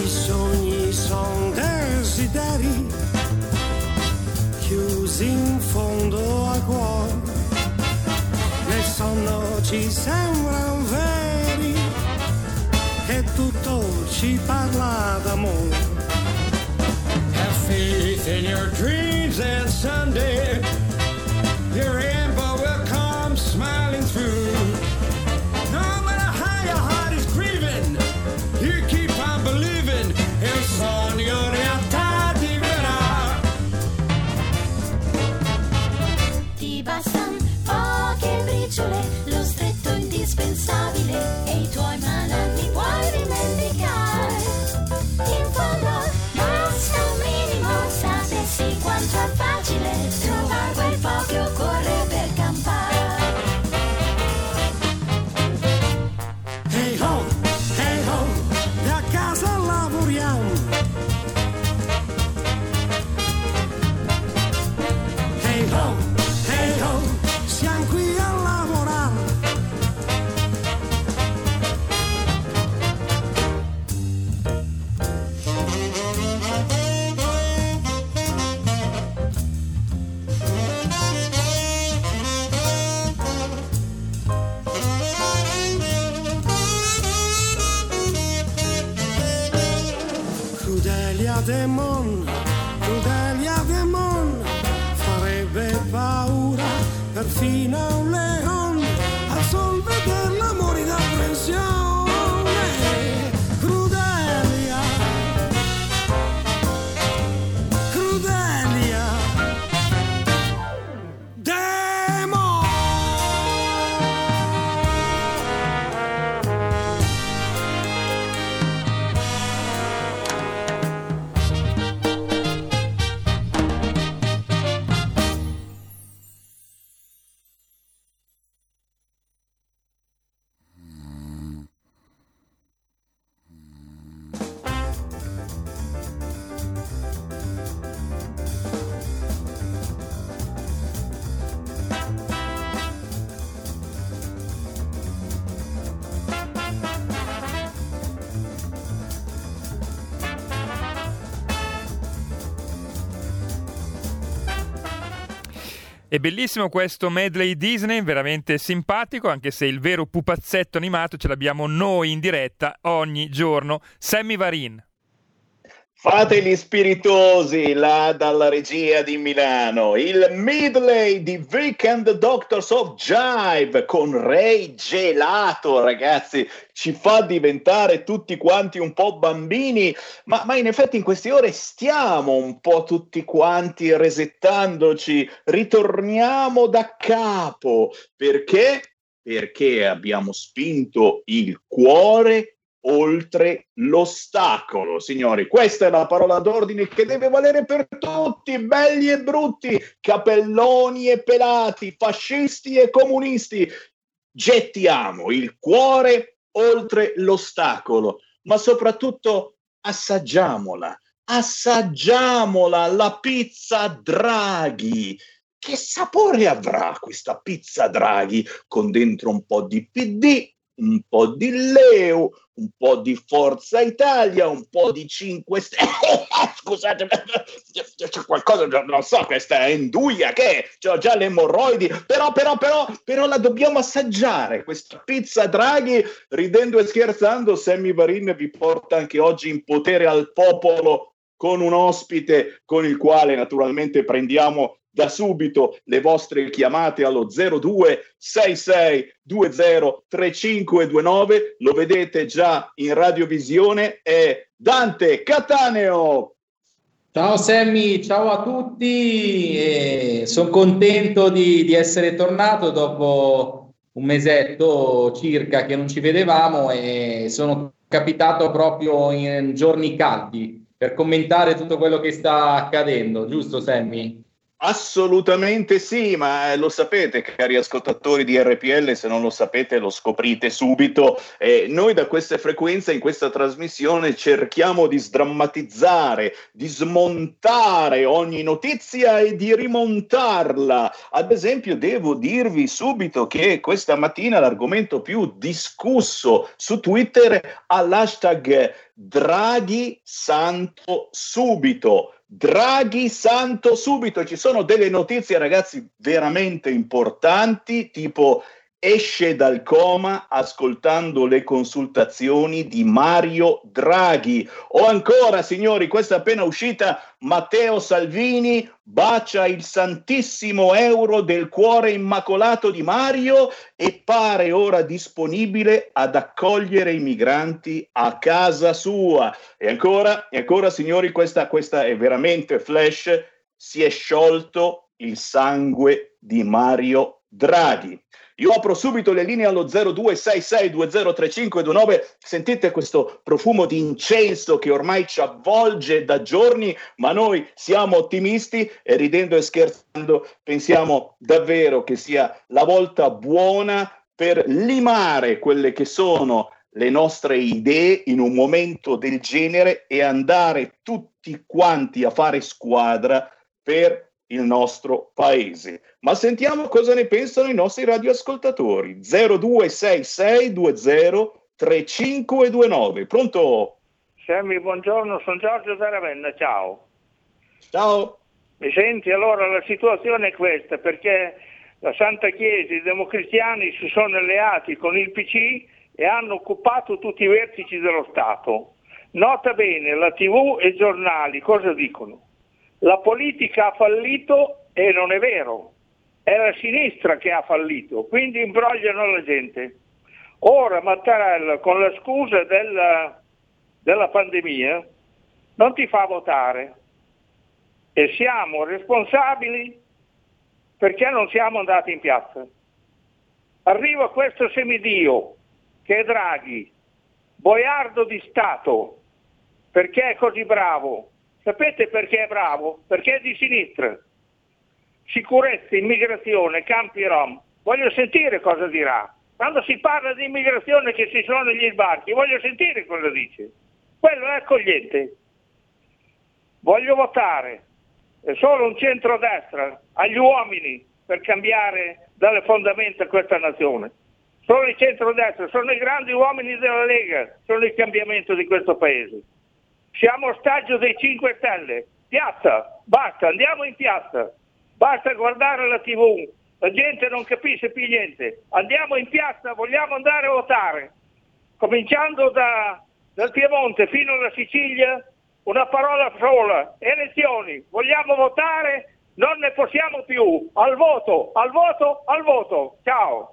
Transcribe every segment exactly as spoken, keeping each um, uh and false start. I sogni son desideri chiusi in fondo al cuore, nel sonno ci sembrano veri e tutto ci parla d'amore. Have faith in your dreams and someday your rainbow will come smiling through. No matter how your heart is grieving, you keep on believing in sogno. Lo stretto indispensabile e i tuoi malanni puoi dimenticare. In fondo basta un minimo, sapessi quanto è facile trovare quel po' che occorre per campare. Hey ho, hey ho, da casa lavoriamo. Hey ho, hey ho, siamo qui a Demon, Crudelia Demon, farebbe paura perfino a un leon, al sol vederla morire d'apprensione. Crudelia, Crudelia Demon. È bellissimo questo medley Disney, veramente simpatico, anche se il vero pupazzetto animato ce l'abbiamo noi in diretta ogni giorno. Sammy Varin. Fate gli spiritosi là dalla regia di Milano. Il medley di Weekend Doctors of Jive con Ray Gelato, ragazzi, ci fa diventare tutti quanti un po' bambini, ma, ma in effetti in queste ore stiamo un po' tutti quanti resettandoci, ritorniamo da capo. Perché? Perché abbiamo spinto il cuore oltre l'ostacolo, signori. Questa è la parola d'ordine che deve valere per tutti, belli e brutti, capelloni e pelati, fascisti e comunisti. Gettiamo il cuore oltre l'ostacolo, ma soprattutto assaggiamola, assaggiamola la pizza Draghi. Che sapore avrà questa pizza Draghi con dentro un po' di P D, un po' di Leu, un po' di Forza Italia, un po' di cinque Stelle. Scusate, c'è qualcosa, non so, questa è induia, che ho già le emorroidi, però, però, però, però la dobbiamo assaggiare, questa pizza Draghi. Ridendo e scherzando, Sammy Varin vi porta anche oggi in Potere al Popolo con un ospite con il quale naturalmente prendiamo da subito le vostre chiamate allo zero due sei sei due zero tre cinque due nove. Lo vedete già in radiovisione, è Dante Cattaneo. Ciao Sammy, ciao a tutti, e sono contento di, di essere tornato dopo un mesetto circa che non ci vedevamo, e sono capitato proprio in giorni caldi per commentare tutto quello che sta accadendo, giusto Sammy? Assolutamente sì, ma lo sapete cari ascoltatori di R P L, se non lo sapete lo scoprite subito. Eh, noi da queste frequenze in questa trasmissione cerchiamo di sdrammatizzare, di smontare ogni notizia e di rimontarla. Ad esempio devo dirvi subito che questa mattina l'argomento più discusso su Twitter ha l'hashtag Draghi Santo Subito. Draghi Santo Subito, ci sono delle notizie ragazzi veramente importanti, tipo esce dal coma ascoltando le consultazioni di Mario Draghi, o ancora signori questa appena uscita, Matteo Salvini bacia il santissimo euro del cuore immacolato di Mario e pare ora disponibile ad accogliere i migranti a casa sua. E ancora, e ancora signori, questa, questa è veramente flash, si è sciolto il sangue di Mario Draghi. Io apro subito le linee allo zero due sei sei due zero tre cinque due nove, sentite questo profumo di incenso che ormai ci avvolge da giorni, ma noi siamo ottimisti e ridendo e scherzando pensiamo davvero che sia la volta buona per limare quelle che sono le nostre idee in un momento del genere e andare tutti quanti a fare squadra per il nostro paese. Ma sentiamo cosa ne pensano i nostri radioascoltatori. zero due sei sei due zero tre cinque due nove. Pronto? Sammy, buongiorno, sono Giorgio da Ravenna, ciao. Ciao. Mi senti? Allora la situazione è questa, perché la Santa Chiesa e i democristiani si sono alleati con il P C e hanno occupato tutti i vertici dello Stato. Nota bene, la tivù e i giornali cosa dicono? La politica ha fallito e non è vero, è la sinistra che ha fallito, quindi imbrogliano la gente. Ora Mattarella con la scusa della, della pandemia non ti fa votare e siamo responsabili perché non siamo andati in piazza. Arriva questo semidio che è Draghi, boiardo di Stato, perché è così bravo. Sapete perché è bravo? Perché è di sinistra. Sicurezza, immigrazione, campi rom. Voglio sentire cosa dirà. Quando si parla di immigrazione che ci sono gli sbarchi, voglio sentire cosa dice. Quello è accogliente. Voglio votare. È solo un centrodestra agli uomini per cambiare dalle fondamenta questa nazione. Solo il centrodestra, sono i grandi uomini della Lega, sono il cambiamento di questo paese. Siamo ostaggio dei cinque Stelle, piazza, basta, andiamo in piazza, basta guardare la tivù, la gente non capisce più niente, andiamo in piazza, vogliamo andare a votare, cominciando da, dal Piemonte fino alla Sicilia, una parola sola, elezioni, vogliamo votare, non ne possiamo più, al voto, al voto, al voto, ciao!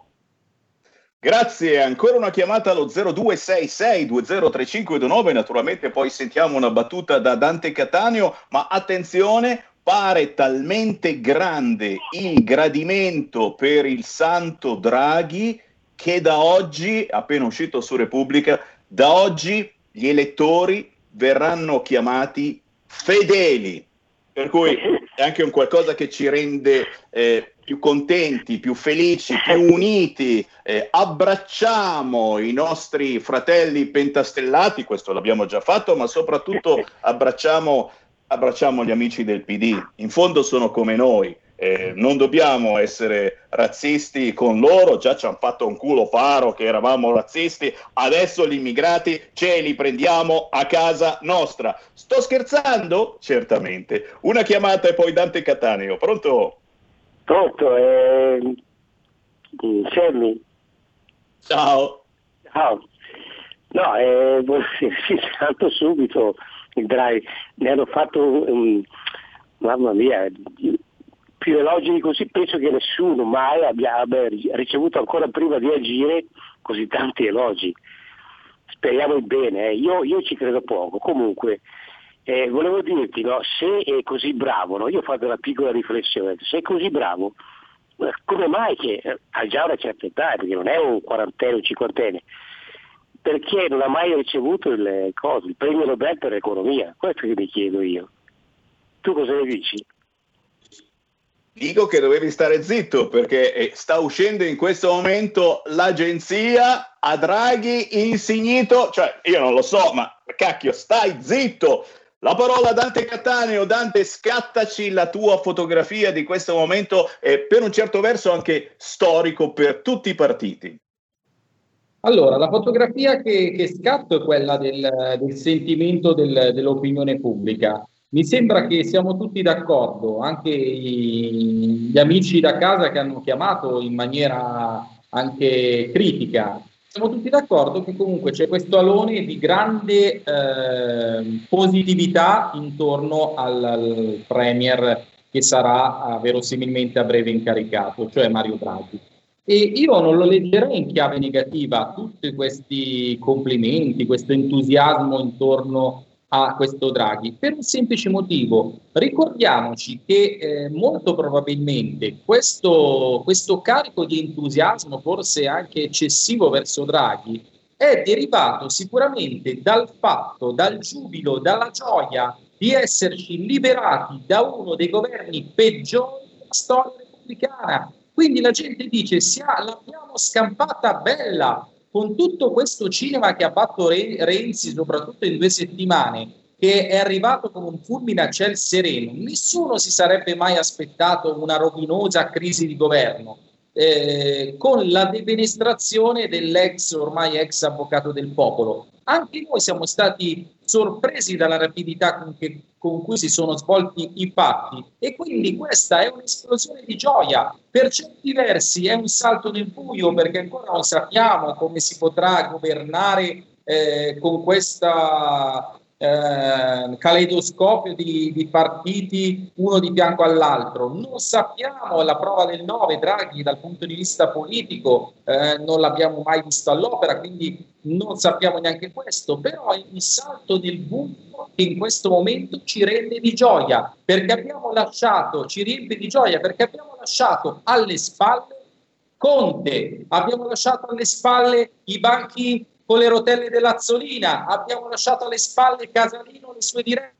Grazie, ancora una chiamata allo zero due sei sei due zero tre cinque due nove, naturalmente poi sentiamo una battuta da Dante Cattaneo, ma attenzione, pare talmente grande il gradimento per il santo Draghi che da oggi, appena uscito su Repubblica, da oggi gli elettori verranno chiamati fedeli, per cui è anche un qualcosa che ci rende eh, più contenti, più felici, più uniti, eh, abbracciamo i nostri fratelli pentastellati, questo l'abbiamo già fatto, ma soprattutto abbracciamo, abbracciamo gli amici del P D, in fondo sono come noi, eh, non dobbiamo essere razzisti con loro, già ci hanno fatto un culo paro che eravamo razzisti, adesso gli immigrati ce li prendiamo a casa nostra. Sto scherzando? Certamente. Una chiamata e poi Dante Cattaneo, pronto? Pronto, eh, Sammy. Ciao. Ciao. No, eh, sì, tanto subito il drive. Ne hanno fatto, um, mamma mia, più elogi di così penso che nessuno mai abbia, abbia ricevuto ancora prima di agire così tanti elogi. Speriamo il bene, eh. io, io ci credo poco. Comunque. Eh, volevo dirti, no, se è così bravo, no, io ho fatto una piccola riflessione, se è così bravo, come mai che ha già una certa età, perché non è un quarantenne o cinquantenne, perché non ha mai ricevuto il, cosa, il premio Nobel per l'economia. Questo che mi chiedo io. Tu cosa ne dici? Dico che dovevi stare zitto, perché sta uscendo in questo momento l'agenzia a Draghi insignito, cioè io non lo so, ma cacchio, stai zitto! La parola a Dante Cattaneo. Dante, scattaci la tua fotografia di questo momento, eh, per un certo verso anche storico per tutti i partiti. Allora, la fotografia che, che scatto è quella del, del sentimento del, dell'opinione pubblica. Mi sembra che siamo tutti d'accordo, anche i, gli amici da casa che hanno chiamato in maniera anche critica. Siamo tutti d'accordo che comunque c'è questo alone di grande eh, positività intorno al, al premier che sarà verosimilmente a breve incaricato, cioè Mario Draghi. E io non lo leggerei in chiave negativa tutti questi complimenti, questo entusiasmo intorno a questo Draghi, per un semplice motivo. Ricordiamoci che eh, molto probabilmente questo, questo carico di entusiasmo, forse anche eccessivo verso Draghi, è derivato sicuramente dal fatto, dal giubilo, dalla gioia di esserci liberati da uno dei governi peggiori della storia repubblicana. Quindi la gente dice, sì, l'abbiamo scampata bella, con tutto questo cinema che ha fatto Re- Renzi, soprattutto in due settimane, che è arrivato come un fulmine a ciel sereno. Nessuno si sarebbe mai aspettato una rovinosa crisi di governo, eh, con la defenestrazione dell'ex, ormai ex avvocato del popolo. Anche noi siamo stati sorpresi dalla rapidità con, che, con cui si sono svolti i fatti, e quindi questa è un'esplosione di gioia. Per certi versi è un salto nel buio, perché ancora non sappiamo come si potrà governare eh, con questa eh, caleidoscopio di, di partiti uno di fianco all'altro. Non sappiamo la prova del nove, Draghi dal punto di vista politico eh, non l'abbiamo mai visto all'opera, quindi non sappiamo neanche questo, però è il salto del buio che in questo momento ci rende di gioia, perché abbiamo lasciato, ci riempie di gioia, perché abbiamo lasciato alle spalle Conte, abbiamo lasciato alle spalle i banchi con le rotelle dell'Azzolina, abbiamo lasciato alle spalle Casalino, le sue dirette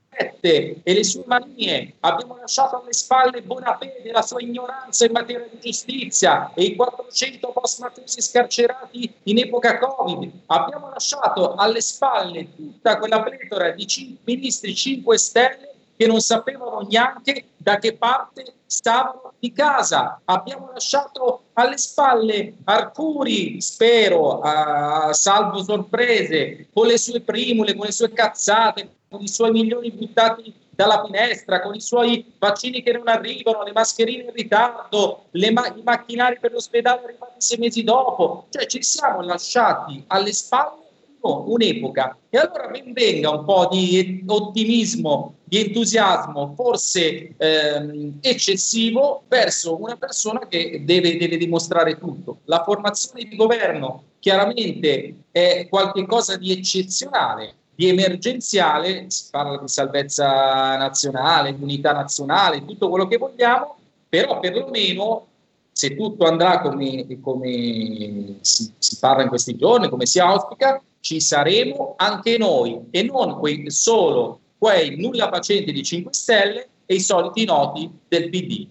e le sue manie, abbiamo lasciato alle spalle Bonafede, la sua ignoranza in materia di giustizia e i quattrocento post-mafiosi scarcerati in epoca Covid, abbiamo lasciato alle spalle tutta quella pletora di cin- ministri cinque Stelle che non sapevano neanche da che parte stavano di casa. Abbiamo lasciato alle spalle Arcuri, spero, a salvo sorprese, con le sue primule, con le sue cazzate, con i suoi milioni buttati dalla finestra, con i suoi vaccini che non arrivano, le mascherine in ritardo, le ma- i macchinari per l'ospedale arrivati sei mesi dopo. Cioè ci siamo lasciati alle spalle un'epoca, e allora ben venga un po' di ottimismo, di entusiasmo forse ehm, eccessivo verso una persona che deve, deve dimostrare tutto. La formazione di governo chiaramente è qualcosa di eccezionale, di emergenziale, si parla di salvezza nazionale, di unità nazionale, tutto quello che vogliamo, però perlomeno se tutto andrà come, come si, si parla in questi giorni, come si auspica, ci saremo anche noi, e non quei, solo quei nulla facenti di cinque Stelle e i soliti noti del P D.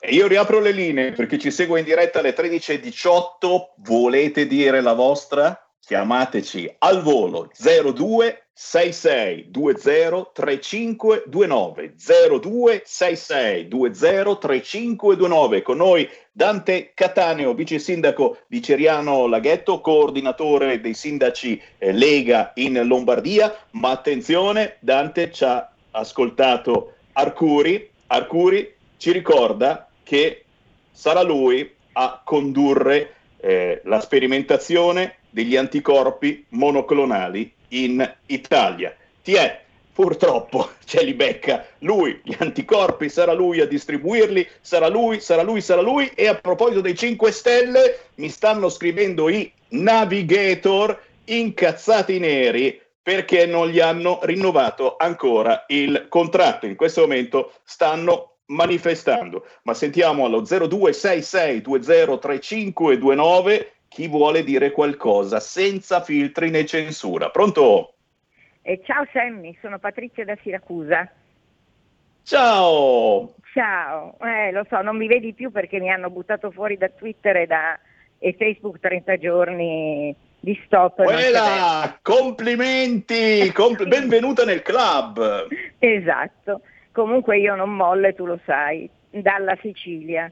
E io riapro le linee perché ci segue in diretta alle tredici e diciotto. Volete dire la vostra? Chiamateci al volo zero due sei sei due zero tre cinque due nove zero due sei sei due zero tre cinque due nove. Con noi Dante Cattaneo, vice sindaco di Ceriano Laghetto, coordinatore dei sindaci eh, Lega in Lombardia. Ma attenzione, Dante ci ha ascoltato Arcuri. Arcuri ci ricorda che sarà lui a condurre eh, la sperimentazione degli anticorpi monoclonali in Italia. Ti è, purtroppo, ce li becca lui, gli anticorpi, sarà lui a distribuirli, sarà lui, sarà lui, sarà lui. E a proposito dei cinque Stelle, mi stanno scrivendo i navigator incazzati neri perché non gli hanno rinnovato ancora il contratto. In questo momento stanno manifestando. Ma sentiamo allo zero due sei sei due zero tre cinque due nove chi vuole dire qualcosa, senza filtri né censura. Pronto? Eh, ciao Sammy, sono Patrizia da Siracusa. Ciao! Ciao, eh, lo so, non mi vedi più perché mi hanno buttato fuori da Twitter e da e Facebook trenta giorni di stop. Quella, complimenti, compl- benvenuta nel club. Esatto, comunque io non mollo e tu lo sai, dalla Sicilia.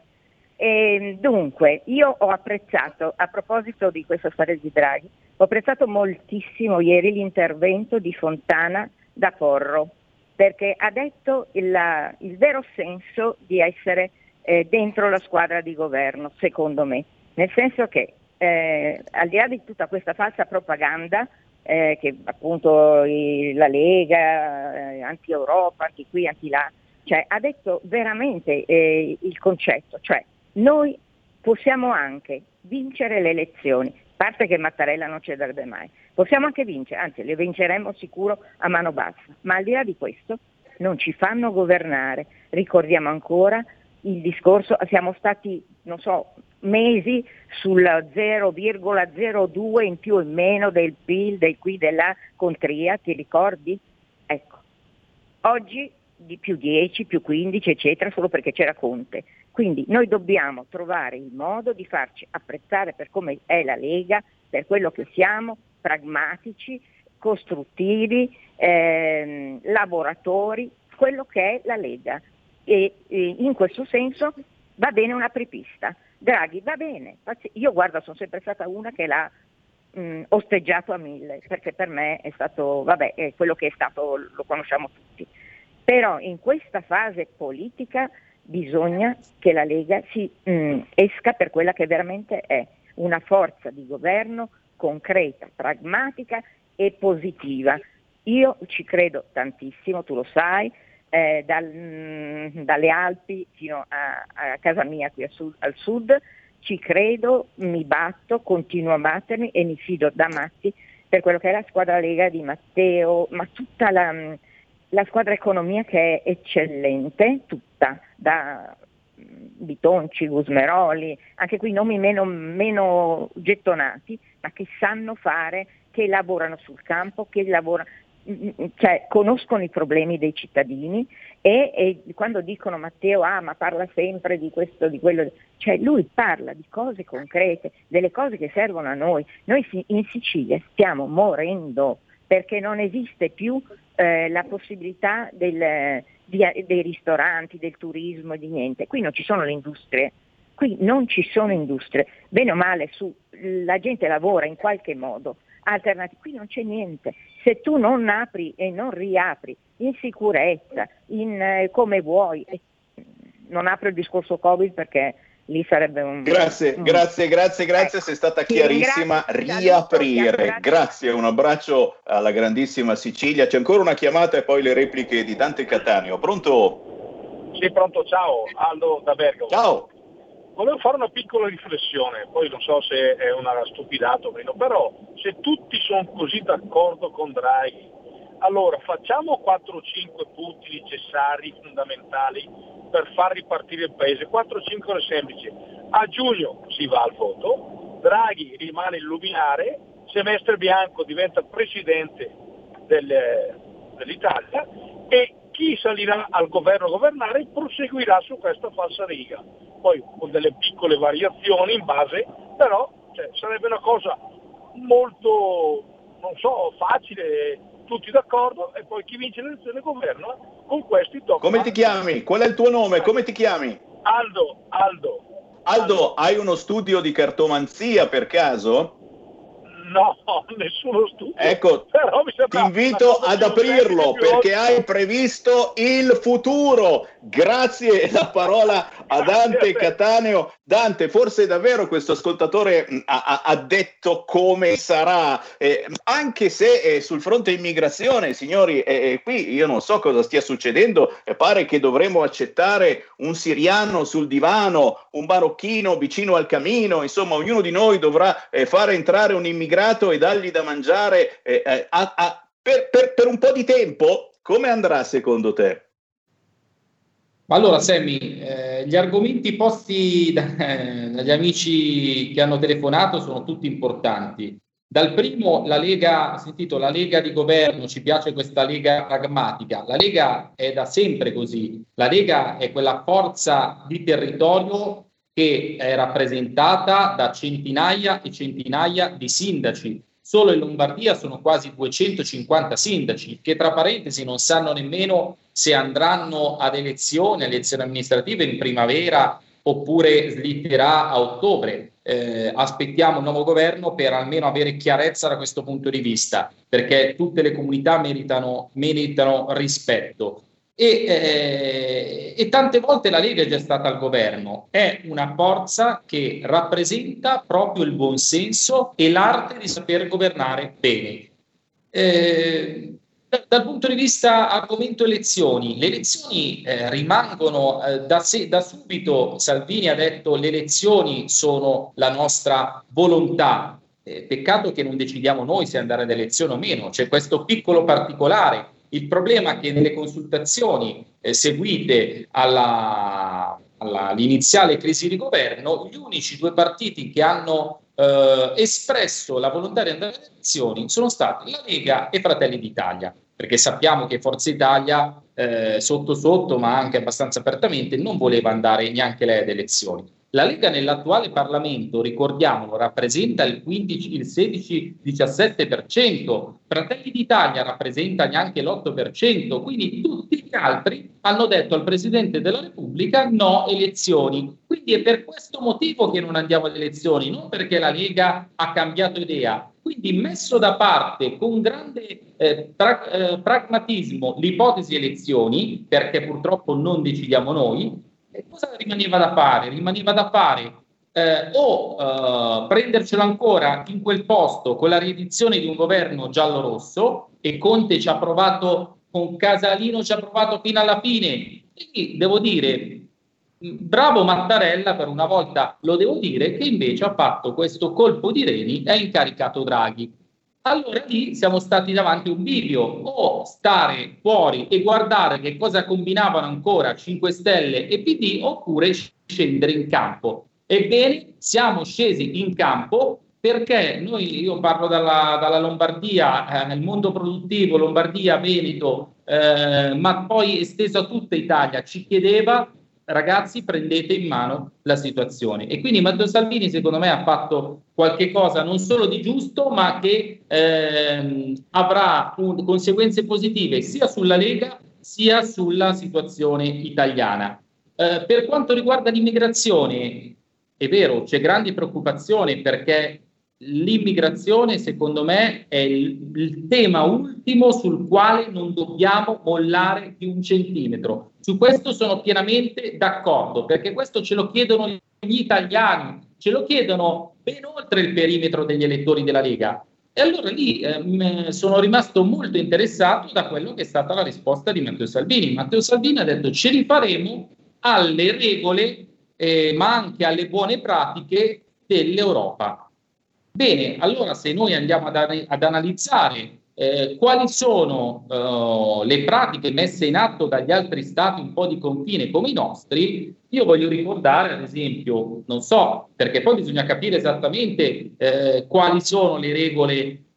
E, dunque, io ho apprezzato, a proposito di questa storia di Draghi, ho apprezzato moltissimo ieri l'intervento di Fontana da Porro, perché ha detto il, la, il vero senso di essere eh, dentro la squadra di governo, secondo me. Nel senso che, eh, al di là di tutta questa falsa propaganda, eh, che appunto i, la Lega, eh, anti-Europa, anti-qui, anti-là, cioè, ha detto veramente eh, il concetto, cioè noi possiamo anche vincere le elezioni, a parte che Mattarella non cederebbe mai. Possiamo anche vincere, anzi le vinceremo sicuro a mano bassa, ma al di là di questo non ci fanno governare. Ricordiamo ancora il discorso, siamo stati, non so, mesi sul zero virgola zero due in più e meno del P I L, del qui, della contria, ti ricordi? Ecco, oggi di più dieci, più quindici, eccetera, solo perché c'era Conte. Quindi noi dobbiamo trovare il modo di farci apprezzare per come è la Lega, per quello che siamo, pragmatici, costruttivi, ehm, lavoratori, quello che è la Lega. E, e in questo senso va bene una apripista. Draghi va bene, io guarda sono sempre stata una che l'ha mh, osteggiato a mille, perché per me è stato, vabbè, è quello che è stato lo conosciamo tutti. Però in questa fase politica bisogna che la Lega si mh, esca per quella che veramente è, una forza di governo concreta, pragmatica e positiva. Io ci credo tantissimo, tu lo sai, eh, dal, mh, dalle Alpi fino a, a casa mia qui a sud, al sud, ci credo, mi batto, continuo a battermi e mi fido da matti per quello che è la squadra Lega di Matteo, ma tutta la, mh, la squadra economia che è eccellente, tutta, da mh, Bitonci, Gusmeroli, anche qui nomi meno, meno gettonati, ma che sanno fare, che lavorano sul campo, che lavorano, cioè conoscono i problemi dei cittadini e, e quando dicono Matteo ah ma parla sempre di questo, di quello, cioè lui parla di cose concrete, delle cose che servono a noi. Noi in Sicilia stiamo morendo perché non esiste più eh, la possibilità del, di, dei ristoranti, del turismo e di niente. Qui non ci sono le industrie. Qui non ci sono industrie, bene o male su, la gente lavora in qualche modo, alternativi, qui non c'è niente. Se tu non apri e non riapri in sicurezza, in eh, come vuoi, eh, non apro il discorso Covid perché lì sarebbe un... Grazie, un... grazie, grazie, grazie, ecco. Sei stata chiarissima, riaprire, grazie, un abbraccio alla grandissima Sicilia. C'è ancora una chiamata e poi le repliche di Dante Cattaneo. Pronto? Sì, pronto, ciao, Aldo da Bergamo. Ciao. Volevo fare una piccola riflessione, poi non so se è una stupidata o meno, però se tutti sono così d'accordo con Draghi, allora facciamo quattro o cinque punti necessari, fondamentali, per far ripartire il paese. quattro o cinque è semplice. A giugno si va al voto, Draghi rimane il luminare, Semestre Bianco diventa presidente del, dell'Italia e chi salirà al governo a governare proseguirà su questa falsa riga. Poi con delle piccole variazioni in base, però cioè, sarebbe una cosa molto, non so, facile, tutti d'accordo, e poi chi vince l'elezione governa con questi top. Come ti chiami? Qual è il tuo nome? Come ti chiami? Aldo, Aldo. Aldo, Aldo. Hai uno studio di cartomanzia per caso? No, nessuno studio. Ecco, però mi ti invito ad aprirlo perché hai previsto il futuro. Grazie, la parola a Dante Cattaneo. Dante, forse davvero questo ascoltatore ha, ha detto come sarà, eh, anche se eh, sul fronte immigrazione, signori, eh, qui io non so cosa stia succedendo, eh, pare che dovremo accettare un siriano sul divano, un marocchino vicino al camino, insomma ognuno di noi dovrà eh, fare entrare un immigrato e dargli da mangiare eh, eh, a, a, per, per, per un po' di tempo. Come andrà secondo te? Ma allora, Sammy, eh, gli argomenti posti da, eh, dagli amici che hanno telefonato sono tutti importanti. Dal primo, la Lega, ho sentito la Lega di governo, ci piace questa Lega pragmatica. La Lega è da sempre così. La Lega è quella forza di territorio che è rappresentata da centinaia e centinaia di sindaci. Solo in Lombardia sono quasi duecentocinquanta sindaci, che tra parentesi non sanno nemmeno se andranno ad elezioni, elezioni amministrative in primavera oppure slitterà a ottobre. Eh, aspettiamo un nuovo governo per almeno avere chiarezza da questo punto di vista, perché tutte le comunità meritano, meritano rispetto. E, eh, e tante volte la Lega è già stata al governo, è una forza che rappresenta proprio il buonsenso e l'arte di saper governare bene. Eh, Dal punto di vista argomento elezioni, le elezioni eh, rimangono eh, da, se, da subito, Salvini ha detto le elezioni sono la nostra volontà, eh, peccato che non decidiamo noi se andare ad elezioni o meno, c'è questo piccolo particolare, il problema è che nelle consultazioni eh, seguite alla, alla, all'iniziale crisi di governo, gli unici due partiti che hanno Uh, espresso la volontà di andare alle elezioni sono stati la Lega e Fratelli d'Italia, perché sappiamo che Forza Italia eh, sotto sotto ma anche abbastanza apertamente non voleva andare neanche lei ad elezioni. La Lega nell'attuale Parlamento, ricordiamolo, rappresenta il quindici, il sedici diciassette per cento, Fratelli d'Italia rappresenta neanche l'otto per cento, quindi tutti gli altri hanno detto al Presidente della Repubblica no elezioni. Quindi è per questo motivo che non andiamo alle elezioni, non perché la Lega ha cambiato idea. Quindi messo da parte con grande eh, pra- eh, pragmatismo l'ipotesi elezioni, perché purtroppo non decidiamo noi, e cosa rimaneva da fare? Rimaneva da fare eh, o eh, prendercelo ancora in quel posto con la riedizione di un governo giallo-rosso, e Conte ci ha provato, con Casalino ci ha provato fino alla fine. Quindi devo dire, bravo Mattarella, per una volta lo devo dire, che invece ha fatto questo colpo di reni e ha incaricato Draghi. Allora lì siamo stati davanti a un bivio, o stare fuori e guardare che cosa combinavano ancora cinque Stelle e P D, oppure scendere in campo. Ebbene, siamo scesi in campo perché noi, io parlo dalla, dalla Lombardia, eh, nel mondo produttivo, Lombardia, Veneto, eh, ma poi esteso a tutta Italia, ci chiedeva: ragazzi, prendete in mano la situazione. E quindi Matteo Salvini, secondo me, ha fatto qualche cosa non solo di giusto, ma che ehm, avrà un, conseguenze positive sia sulla Lega sia sulla situazione italiana. Eh, per quanto riguarda l'immigrazione, è vero, c'è grande preoccupazione, perché l'immigrazione, secondo me, è il, il tema ultimo sul quale non dobbiamo mollare di un centimetro. Su questo sono pienamente d'accordo, perché questo ce lo chiedono gli italiani, ce lo chiedono ben oltre il perimetro degli elettori della Lega. E allora lì ehm, sono rimasto molto interessato da quello che è stata la risposta di Matteo Salvini. Matteo Salvini ha detto: ci rifaremo alle regole, eh, ma anche alle buone pratiche dell'Europa. Bene, allora se noi andiamo ad, ad analizzare eh, quali sono eh, le pratiche messe in atto dagli altri stati un po' di confine come i nostri, io voglio ricordare ad esempio, non so, perché poi bisogna capire esattamente eh, quali sono le regole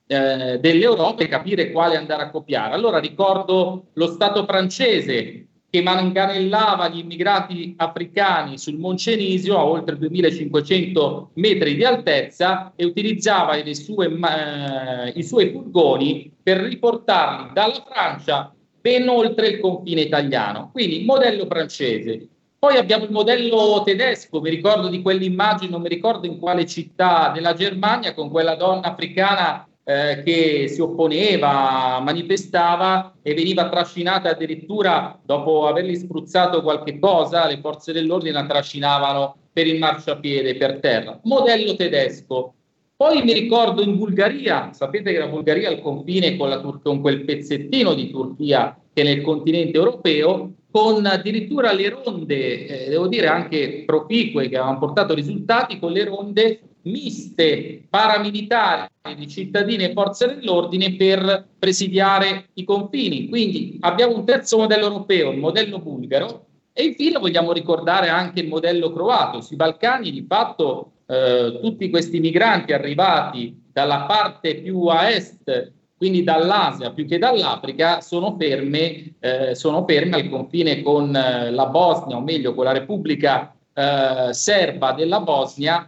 eh, dell'Europa e capire quale andare a copiare. Allora ricordo lo Stato francese, che manganellava gli immigrati africani sul Moncenisio a oltre duemilacinquecento metri di altezza e utilizzava le sue, eh, i suoi furgoni per riportarli dalla Francia ben oltre il confine italiano. Quindi modello francese. Poi abbiamo il modello tedesco, mi ricordo di quell'immagine, non mi ricordo in quale città della Germania, con quella donna africana Eh, che si opponeva, manifestava e veniva trascinata addirittura, dopo avergli spruzzato qualche cosa, le forze dell'ordine la trascinavano per il marciapiede, per terra. Modello tedesco. Poi mi ricordo in Bulgaria, sapete che la Bulgaria è al confine con, la Tur- con quel pezzettino di Turchia che è nel continente europeo, con addirittura le ronde, eh, devo dire anche proficue, che avevano portato risultati, con le ronde miste paramilitari di cittadini e forze dell'ordine per presidiare i confini. Quindi abbiamo un terzo modello europeo, il modello bulgaro, E infine vogliamo ricordare anche il modello croato. Sui Balcani di fatto eh, tutti questi migranti arrivati dalla parte più a est, quindi dall'Asia più che dall'Africa, sono ferme, eh, sono ferme al confine con eh, la Bosnia, o meglio con la Repubblica eh, Serba della Bosnia,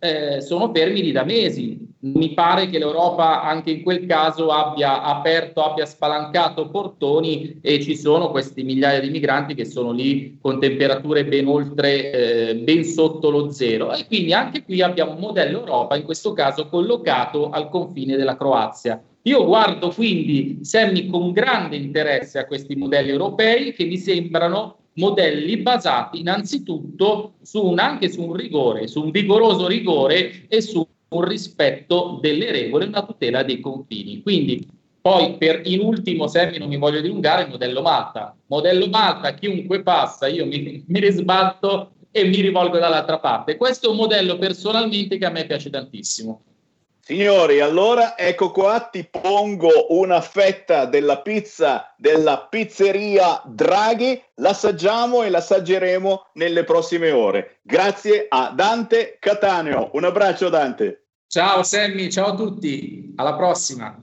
eh, sono fermi lì da mesi. Mi pare che l'Europa anche in quel caso abbia aperto, abbia spalancato portoni, e ci sono questi migliaia di migranti che sono lì con temperature ben oltre, eh, ben sotto lo zero. E quindi anche qui abbiamo un modello Europa, in questo caso collocato al confine della Croazia. Io guardo quindi, Sammy, con grande interesse a questi modelli europei, che mi sembrano modelli basati innanzitutto su un, anche su un rigore, su un vigoroso rigore e su un rispetto delle regole e una tutela dei confini. Quindi poi, per in ultimo, Sammy, non mi voglio dilungare, il modello Malta. Modello Malta, chiunque passa, io mi, mi risbatto e mi rivolgo dall'altra parte. Questo è un modello personalmente che a me piace tantissimo. Signori, allora ecco qua, ti pongo una fetta della pizza della pizzeria Draghi, l'assaggiamo e l'assaggeremo nelle prossime ore. Grazie a Dante Cattaneo. Un abbraccio, Dante. Ciao Sammy, ciao a tutti, alla prossima.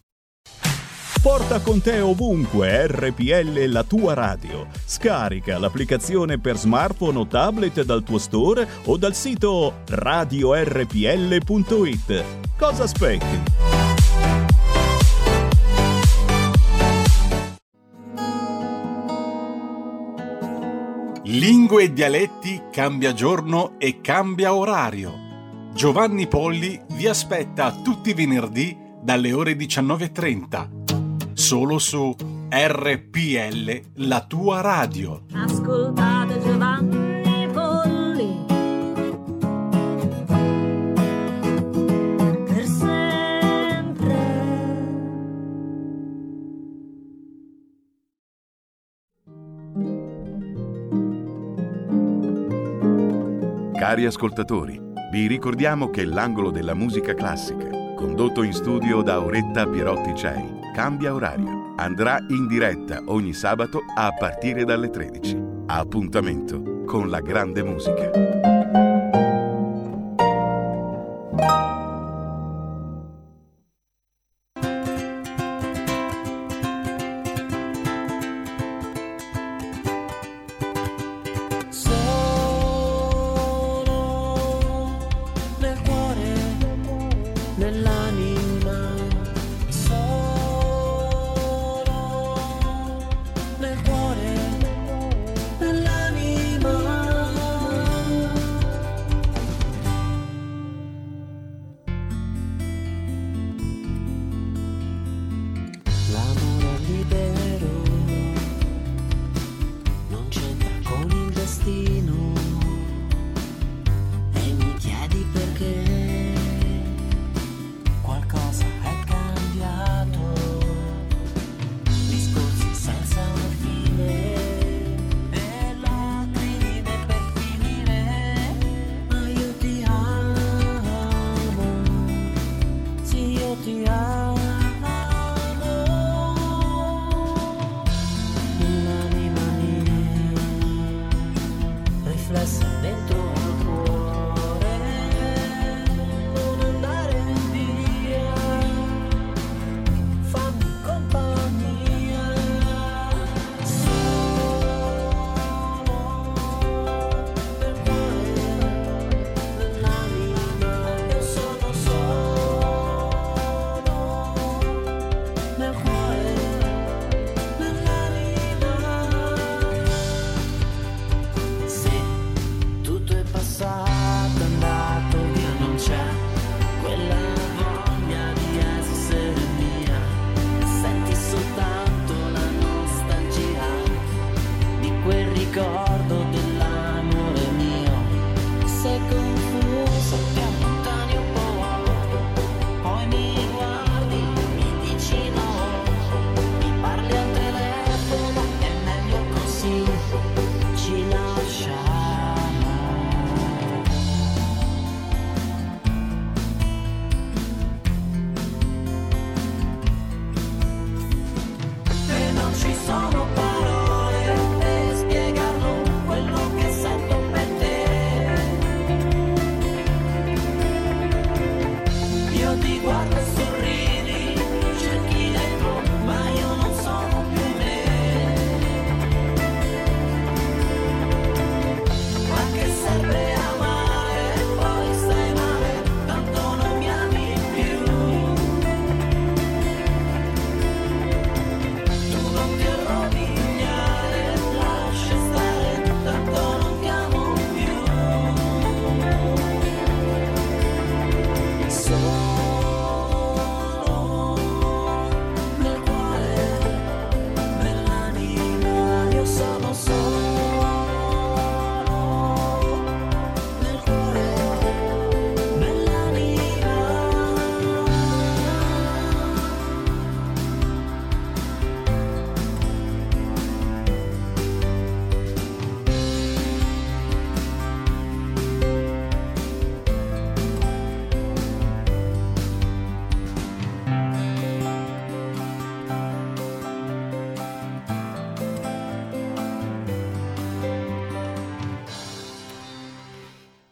Porta con te ovunque R P L, la tua radio. Scarica l'applicazione per smartphone o tablet dal tuo store o dal sito radio R P L punto it. Cosa aspetti? Lingue e dialetti cambia giorno e cambia orario. Giovanni Polli vi aspetta tutti i venerdì dalle ore diciannove e trenta. Solo su R P L, la tua radio. Ascoltate Giovanni Polli per sempre. Cari ascoltatori, vi ricordiamo che l'angolo della musica classica, condotto in studio da Auretta Pierotti Cei, cambia orario. Andrà in diretta ogni sabato a partire dalle tredici. Appuntamento con la grande musica. Sono nel cuore, nell'anima. Ricordo dell'amore mio,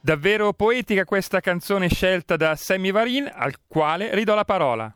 Davvero poetica questa canzone scelta da Sammy Varin, al quale ridò la parola.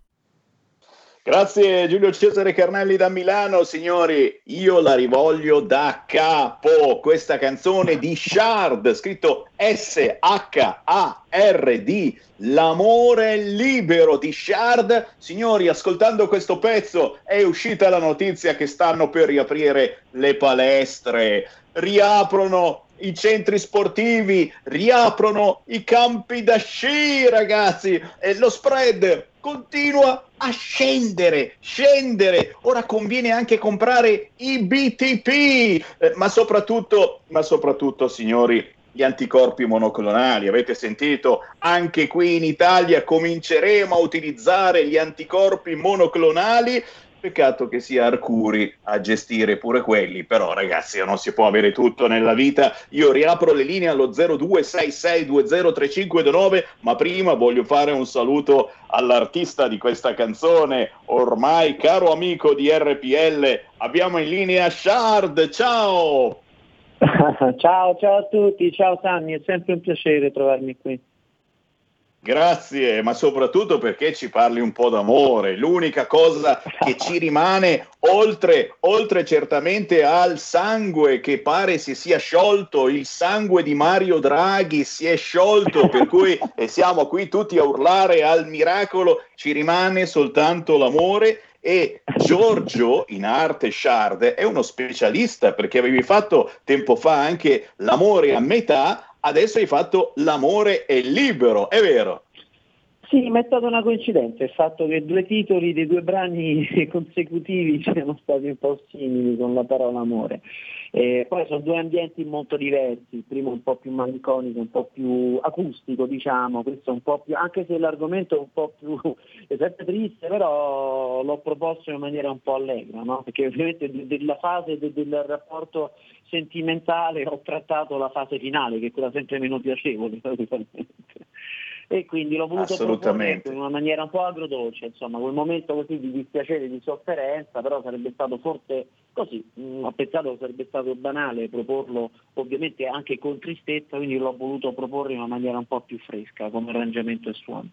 Grazie Giulio Cesare Carnelli da Milano. Signori, io la rivoglio da capo, questa canzone di Shard, scritto S H A R D, L'amore libero di Shard. Signori, ascoltando questo pezzo è uscita la notizia che stanno per riaprire le palestre, riaprono i centri sportivi, riaprono i campi da sci, ragazzi, e lo spread continua a scendere, scendere. Ora conviene anche comprare i B T P, eh, ma soprattutto, ma soprattutto, signori, gli anticorpi monoclonali. Avete sentito? Anche qui in Italia cominceremo a utilizzare gli anticorpi monoclonali. Peccato che sia Arcuri a gestire pure quelli, però ragazzi non si può avere tutto nella vita. Io riapro le linee allo zero due sei sei due zero tre cinque due nove, ma prima voglio fare un saluto all'artista di questa canzone, ormai caro amico di R P L, abbiamo in linea Shard, ciao! ciao, ciao a tutti, ciao Sammy, è sempre un piacere trovarmi qui. Grazie, ma soprattutto perché ci parli un po' d'amore, l'unica cosa che ci rimane, oltre, oltre certamente al sangue che pare si sia sciolto, il sangue di Mario Draghi si è sciolto, per cui e siamo qui tutti a urlare al miracolo, ci rimane soltanto l'amore. E Giorgio, in arte Shard, è uno specialista, perché avevi fatto tempo fa anche l'amore a metà. Adesso hai fatto l'amore è libero, è vero? Sì, ma è stata una coincidenza il fatto che due titoli dei due brani consecutivi siano stati un po' simili con la parola amore. Eh, poi sono due ambienti molto diversi, il primo un po' più malinconico, un po' più acustico, diciamo, questo un po' più, anche se l'argomento è un po' più è sempre triste, però l'ho proposto in maniera un po' allegra, no? Perché ovviamente della fase de- del rapporto sentimentale ho trattato la fase finale, che è quella sempre meno piacevole, e quindi l'ho voluto proporre in una maniera un po' agrodolce, insomma, quel momento così di dispiacere, di sofferenza, però sarebbe stato forse così, mh, ho pensato che sarebbe stato banale proporlo ovviamente anche con tristezza, quindi l'ho voluto proporre in una maniera un po' più fresca come arrangiamento e suono.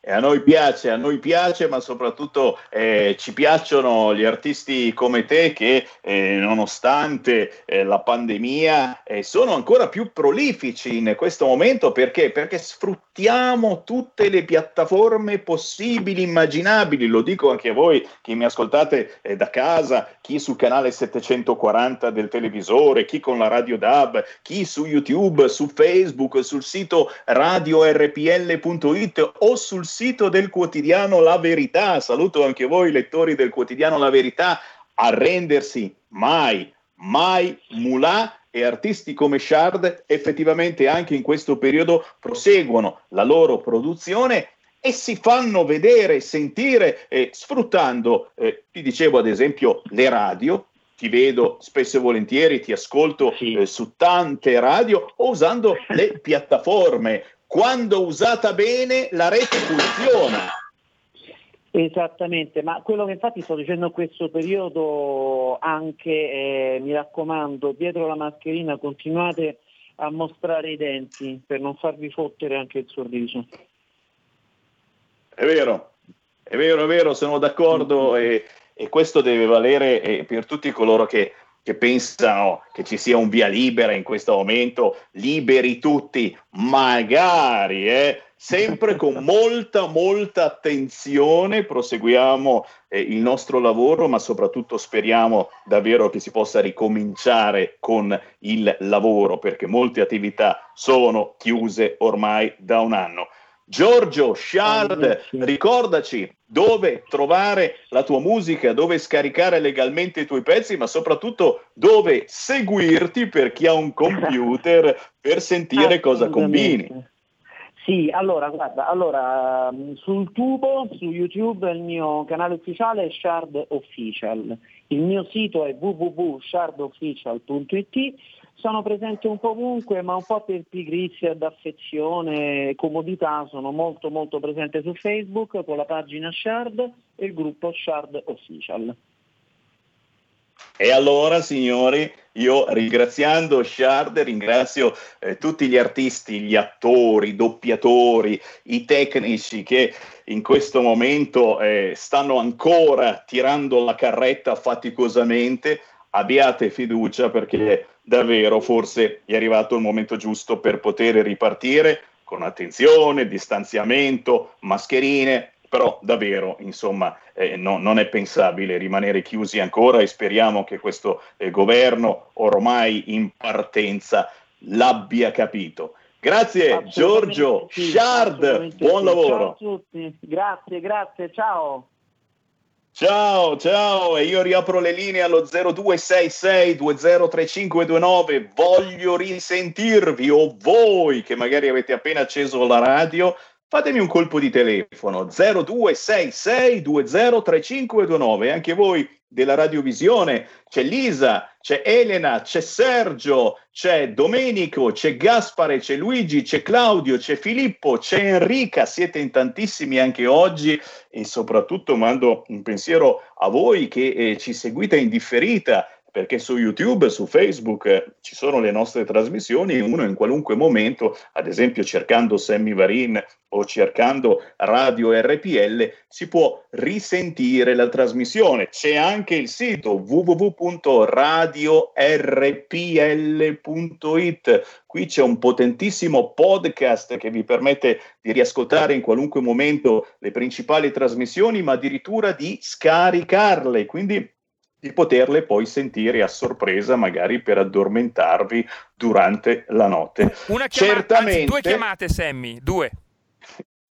E a noi piace, a noi piace, ma soprattutto eh, ci piacciono gli artisti come te che eh, nonostante eh, la pandemia eh, sono ancora più prolifici in questo momento. Perché? Perché sfruttiamo tutte le piattaforme possibili, immaginabili. Lo dico anche a voi che mi ascoltate eh, da casa, chi sul canale settecentoquaranta del televisore, chi con la radio Dab, chi su YouTube, su Facebook, sul sito radio erre pi elle punto it o sul sito del quotidiano La Verità. Saluto anche voi lettori del quotidiano La Verità. Arrendersi mai, mai mulà, e artisti come Shard effettivamente anche in questo periodo proseguono la loro produzione e si fanno vedere, sentire, eh, sfruttando, eh, ti dicevo ad esempio, le radio. Ti vedo spesso e volentieri, ti ascolto sì. eh, su tante radio, o usando le piattaforme. Quando usata bene la rete funziona. Esattamente, ma quello che infatti sto dicendo in questo periodo anche, eh, mi raccomando, dietro la mascherina continuate a mostrare i denti per non farvi fottere anche il sorriso. È vero, è vero, è vero, sono d'accordo mm-hmm. e, e questo deve valere eh, per tutti coloro che che pensano che ci sia un via libera in questo momento, liberi tutti, magari, eh, sempre con molta, molta attenzione, proseguiamo eh, il nostro lavoro, ma soprattutto speriamo davvero che si possa ricominciare con il lavoro, perché molte attività sono chiuse ormai da un anno. Giorgio Shard, ricordaci dove trovare la tua musica, dove scaricare legalmente i tuoi pezzi, ma soprattutto dove seguirti per chi ha un computer per sentire cosa combini. Sì, allora, guarda, allora sul tubo, su YouTube, il mio canale ufficiale è Shard Official, il mio sito è w w w punto shard official punto it. Sono presente un po' ovunque, ma un po' per pigrizia, d'affezione, comodità, sono molto molto presente su Facebook con la pagina Shard e il gruppo Shard Official. E allora, signori, io ringraziando Shard, ringrazio eh, tutti gli artisti, gli attori, i doppiatori, i tecnici che in questo momento eh, stanno ancora tirando la carretta faticosamente. Abbiate fiducia, perché davvero forse è arrivato il momento giusto per poter ripartire con attenzione, distanziamento, mascherine. Però davvero, insomma, eh, no, non è pensabile rimanere chiusi ancora, e speriamo che questo eh, governo ormai in partenza l'abbia capito. Grazie Giorgio Shard, buon sì. lavoro. Ciao a tutti, grazie, grazie, ciao. Ciao, ciao, e io riapro le linee allo zero due sei sei due zero tre cinque due nove, voglio risentirvi, o voi che magari avete appena acceso la radio, fatemi un colpo di telefono, zero due sei sei due zero tre cinque due nove, anche voi della radiovisione, c'è Lisa, c'è Elena, c'è Sergio, c'è Domenico, c'è Gaspare, c'è Luigi, c'è Claudio, c'è Filippo, c'è Enrica, siete in tantissimi anche oggi, e soprattutto mando un pensiero a voi che eh, ci seguite in differita, perché su YouTube, su Facebook eh, ci sono le nostre trasmissioni, uno in qualunque momento, ad esempio cercando Sammy Varin o cercando Radio R P L, si può risentire la trasmissione. C'è anche il sito w w w punto radio r p l punto i t, qui c'è un potentissimo podcast che vi permette di riascoltare in qualunque momento le principali trasmissioni, ma addirittura di scaricarle, quindi di poterle poi sentire a sorpresa, magari per addormentarvi durante la notte. Una chiamata, certamente, anzi, due chiamate, Sammy, due.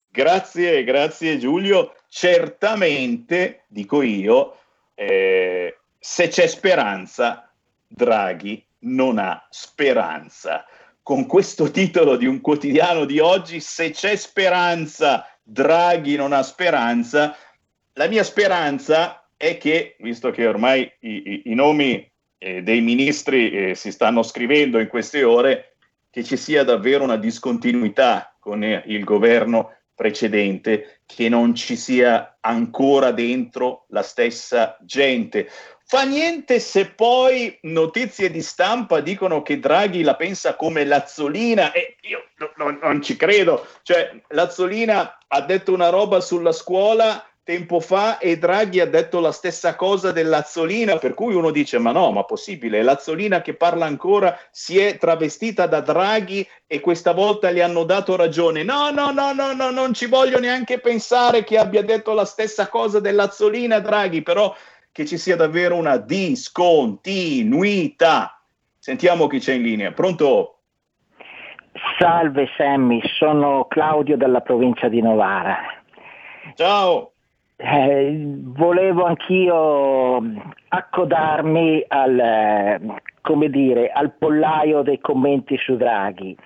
Grazie, grazie Giulio. Certamente, dico io, eh, se c'è speranza, Draghi non ha speranza. Con questo titolo di un quotidiano di oggi, se c'è speranza, Draghi non ha speranza, la mia speranza è che, visto che ormai i, i, i nomi eh, dei ministri eh, si stanno scrivendo in queste ore, che ci sia davvero una discontinuità con eh, il governo precedente, che non ci sia ancora dentro la stessa gente. Fa niente se poi notizie di stampa dicono che Draghi la pensa come Azzolina, e io no, no, non ci credo, cioè Azzolina ha detto una roba sulla scuola tempo fa e Draghi ha detto la stessa cosa dell'Azzolina, per cui uno dice ma no, ma possibile, l'Azzolina che parla ancora si è travestita da Draghi e questa volta le hanno dato ragione. No, no, no, no, no, non ci voglio neanche pensare che abbia detto la stessa cosa dell'Azzolina Draghi, però che ci sia davvero una discontinuità. Sentiamo chi c'è in linea. Pronto? Salve Sammy, sono Claudio dalla provincia di Novara. Ciao. Eh, volevo anch'io accodarmi al, eh, come dire, al pollaio dei commenti su Draghi.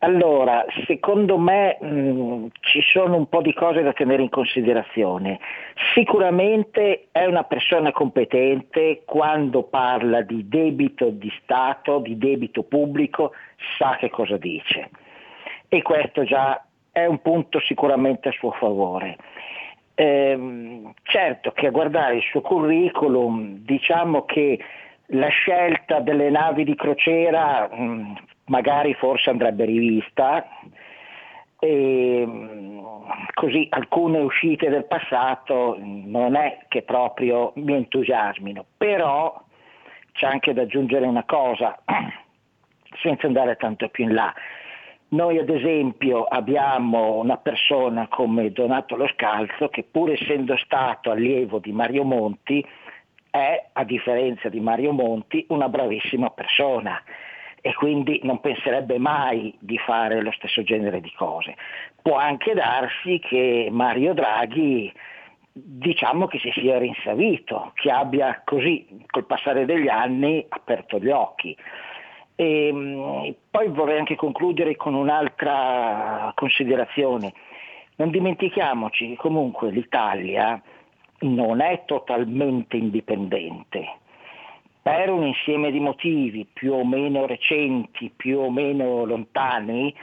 Allora, secondo me mh, ci sono un po' di cose da tenere in considerazione. Sicuramente è una persona competente, quando parla di debito di Stato, di debito pubblico, sa che cosa dice. E questo già è un punto sicuramente a suo favore. Eh, certo che a guardare il suo curriculum, diciamo che la scelta delle navi di crociera mh, magari forse andrebbe rivista, e mh, così alcune uscite del passato non è che proprio mi entusiasmino, però c'è anche da aggiungere una cosa, senza andare tanto più in là. Noi ad esempio abbiamo una persona come Donato Lo Scalzo che, pur essendo stato allievo di Mario Monti, è, a differenza di Mario Monti, una bravissima persona e quindi non penserebbe mai di fare lo stesso genere di cose. Può anche darsi che Mario Draghi, diciamo, che si sia rinsavito, che abbia così, col passare degli anni, aperto gli occhi. E poi vorrei anche concludere con un'altra considerazione. Non dimentichiamoci che comunque l'Italia non è totalmente indipendente. Per un insieme di motivi più o meno recenti, più o meno lontani,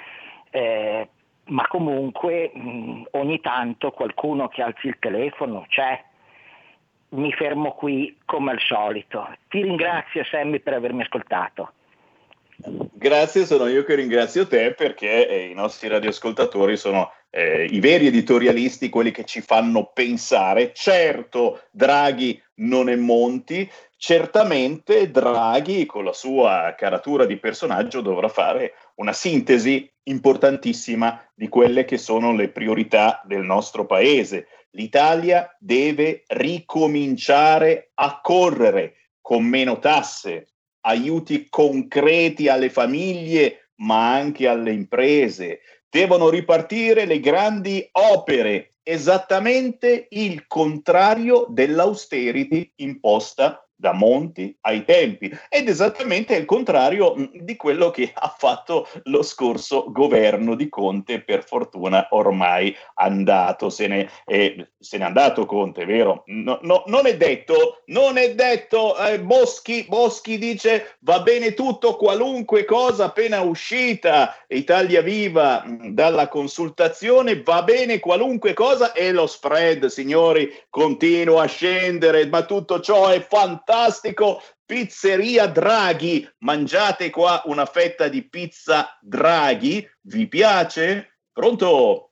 eh, ma comunque mh, ogni tanto qualcuno che alzi il telefono c'è. mi fermo qui come al solito. Ti ringrazio, Sammy, per avermi ascoltato. Grazie, sono io che ringrazio te, perché eh, i nostri radioascoltatori sono eh, i veri editorialisti, quelli che ci fanno pensare. Certo, Draghi non è Monti, certamente Draghi con la sua caratura di personaggio dovrà fare una sintesi importantissima di quelle che sono le priorità del nostro paese. L'Italia deve ricominciare a correre con meno tasse, aiuti concreti alle famiglie ma anche alle imprese. Devono ripartire le grandi opere, esattamente il contrario dell'austerity imposta da Monti ai tempi, ed esattamente il contrario di quello che ha fatto lo scorso governo di Conte, per fortuna ormai andato, se ne è, se n'è andato Conte, vero? No, no, non è detto, non è detto, eh, Boschi, Boschi dice va bene tutto, qualunque cosa appena uscita Italia Viva dalla consultazione, va bene qualunque cosa, e lo spread, signori, continua a scendere, ma tutto ciò è fantastico. Fantastico, pizzeria Draghi, mangiate qua una fetta di pizza Draghi, vi piace? Pronto?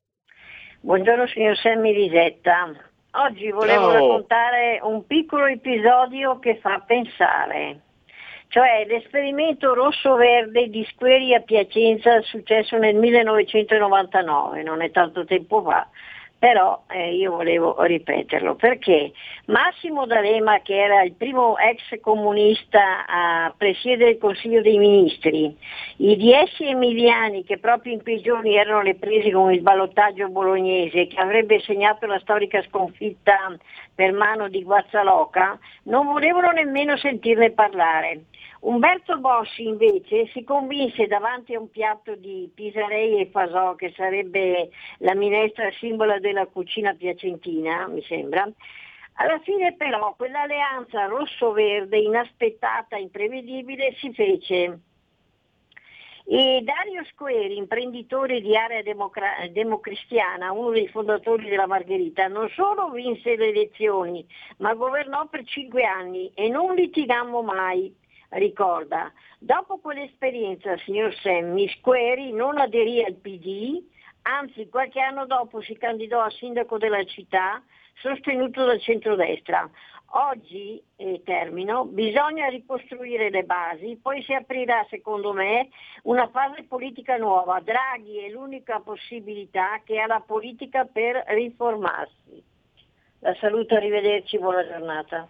Buongiorno signor Sammy Lisetta, oggi volevo Ciao. raccontare un piccolo episodio che fa pensare, cioè l'esperimento rosso-verde di Squeri a Piacenza successo nel millenovecentonovantanove, non è tanto tempo fa. Però eh, io volevo ripeterlo, perché Massimo D'Alema, che era il primo ex comunista a presiedere il Consiglio dei Ministri, i D S emiliani che proprio in quei giorni erano alle prese con il ballottaggio bolognese che avrebbe segnato la storica sconfitta per mano di Guazzaloca, non volevano nemmeno sentirne parlare. Umberto Bossi invece si convinse davanti a un piatto di pisarei e fasò, che sarebbe la minestra simbolo della cucina piacentina, mi sembra. Alla fine però quell'alleanza rosso-verde inaspettata, imprevedibile, si fece. E Dario Squeri, imprenditore di Area democra- Democristiana, uno dei fondatori della Margherita, non solo vinse le elezioni, ma governò per cinque anni e non litigammo mai. Ricorda, dopo quell'esperienza, signor Sammy, Squeri non aderì al P D, anzi qualche anno dopo si candidò a sindaco della città, sostenuto dal centrodestra. Oggi, eh, termino, bisogna ricostruire le basi, poi si aprirà, secondo me, una fase politica nuova. Draghi è l'unica possibilità che ha la politica per riformarsi. La saluto, arrivederci, buona giornata.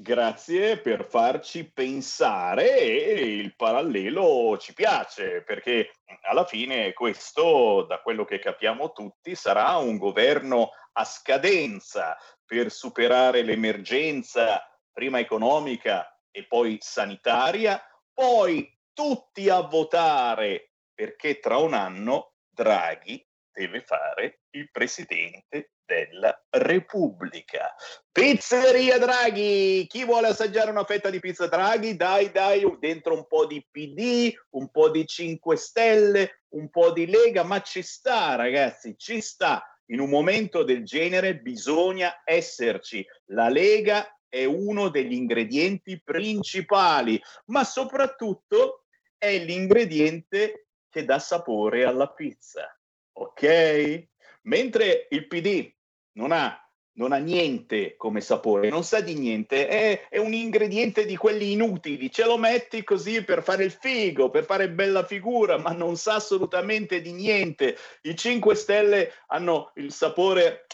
Grazie per farci pensare, e il parallelo ci piace, perché alla fine questo, da quello che capiamo tutti, sarà un governo a scadenza per superare l'emergenza, prima economica e poi sanitaria, poi tutti a votare, perché tra un anno Draghi deve fare il presidente della Repubblica. Pizzeria Draghi, chi vuole assaggiare una fetta di pizza Draghi, dai dai, dentro un po' di P D, un po' di cinque Stelle, un po' di Lega, ma ci sta, ragazzi, ci sta. In un momento del genere bisogna esserci. La Lega è uno degli ingredienti principali, ma soprattutto è l'ingrediente che dà sapore alla pizza, ok? Mentre il P D non ha, non ha niente come sapore, non sa di niente, è, è un ingrediente di quelli inutili, ce lo metti così per fare il figo, per fare bella figura, ma non sa assolutamente di niente. I cinque Stelle hanno il sapore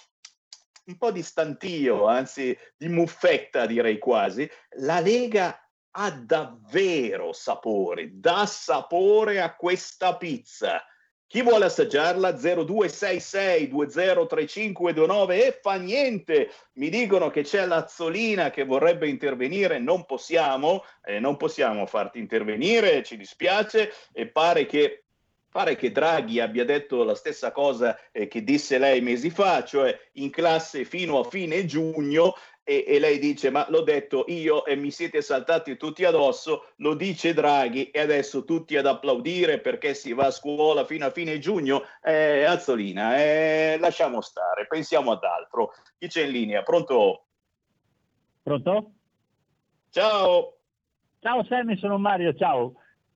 un po' di stantio, anzi di muffetta direi quasi. La Lega ha davvero sapore, dà sapore a questa pizza. Chi vuole assaggiarla? zero due sei sei due zero tre cinque due nove. E fa niente, mi dicono che c'è l'Azzolina che vorrebbe intervenire, non possiamo, eh, non possiamo farti intervenire, ci dispiace, e pare che, pare che Draghi abbia detto la stessa cosa eh, che disse lei mesi fa, cioè in classe fino a fine giugno, e, e lei dice ma l'ho detto io e mi siete saltati tutti addosso, lo dice Draghi e adesso tutti ad applaudire perché si va a scuola fino a fine giugno. eh, Azzolina, eh, lasciamo stare, pensiamo ad altro. Chi c'è in linea? Pronto? Pronto? Ciao. Ciao Sammy, sono Mario, ciao.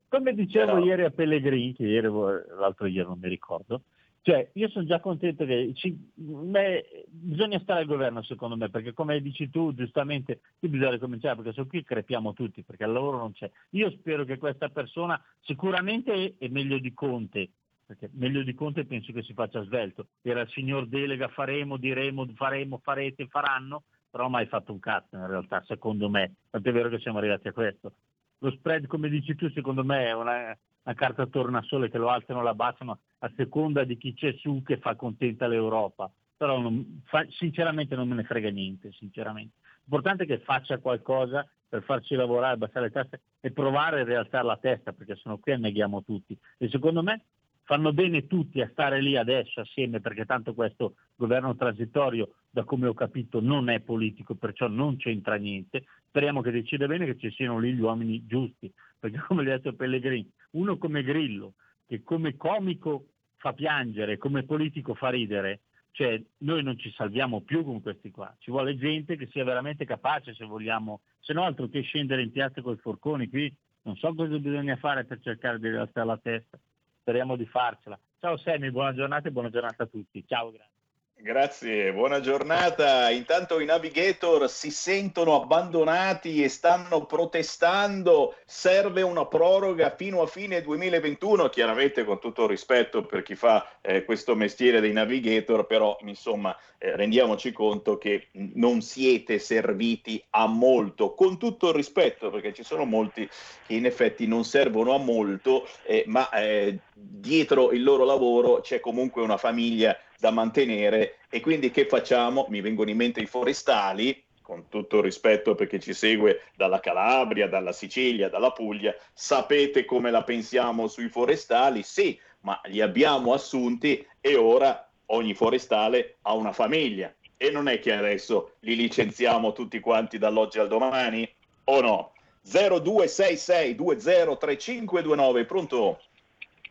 Come dicevo ciao. ieri a Pellegrini, che ieri, l'altro ieri non mi ricordo, cioè io sono già contento che ci, beh, bisogna stare al governo secondo me, perché come dici tu giustamente qui bisogna cominciare, perché su qui crepiamo tutti, perché il lavoro non c'è. Io spero che questa persona sicuramente è meglio di Conte, perché meglio di Conte penso che si faccia svelto. Era il signor delega, faremo, diremo, faremo, farete, faranno, però mai fatto un cazzo in realtà secondo me, tant'è vero che siamo arrivati a questo. Lo spread, come dici tu, secondo me è una, una carta tornasole che lo alzano o la abbassano a seconda di chi c'è su che fa contenta l'Europa. Però non, fa, sinceramente non me ne frega niente, sinceramente. L'importante è che faccia qualcosa per farci lavorare, abbassare le tasse e provare a rialzare la testa, perché sono qui e neghiamo tutti. E secondo me fanno bene tutti a stare lì adesso assieme, perché tanto questo governo transitorio, da come ho capito, non è politico, perciò non c'entra niente. Speriamo che decida bene, che ci siano lì gli uomini giusti, perché come ha detto Pellegrini, uno come Grillo, che come comico fa piangere, come politico fa ridere, cioè noi non ci salviamo più con questi qua, ci vuole gente che sia veramente capace se vogliamo, se no altro che scendere in piazza con i forconi, qui non so cosa bisogna fare per cercare di rialzare la testa, speriamo di farcela. Ciao Sammy, buona giornata e buona giornata a tutti, ciao, grazie. Grazie, buona giornata. Intanto i navigator si sentono abbandonati e stanno protestando, serve una proroga fino a fine duemilaventuno, chiaramente con tutto il rispetto per chi fa eh, questo mestiere dei navigator, però insomma eh, rendiamoci conto che non siete serviti a molto, con tutto il rispetto, perché ci sono molti che in effetti non servono a molto, eh, ma eh, dietro il loro lavoro c'è comunque una famiglia da mantenere, e quindi che facciamo? Mi vengono in mente i forestali, con tutto il rispetto per chi ci segue dalla Calabria, dalla Sicilia, dalla Puglia, sapete come la pensiamo sui forestali, sì, ma li abbiamo assunti e ora ogni forestale ha una famiglia, e non è che adesso li licenziamo tutti quanti dall'oggi al domani, o no? zero due sei sei due zero tre cinque due nove, pronto?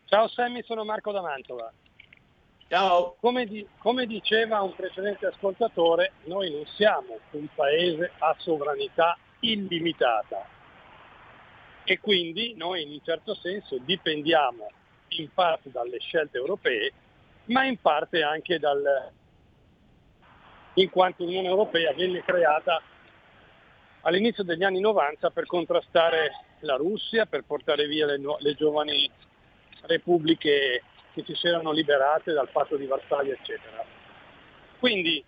Ciao Sammy, sono Marco da Mantova. Ciao. Come, di, come diceva un precedente ascoltatore, noi non siamo un paese a sovranità illimitata e quindi noi in un certo senso dipendiamo in parte dalle scelte europee, ma in parte anche dal, in quanto l'Unione Europea venne creata all'inizio degli anni novanta per contrastare la Russia, per portare via le, le giovani repubbliche che ci si erano liberate dal patto di Varsavia, eccetera. Quindi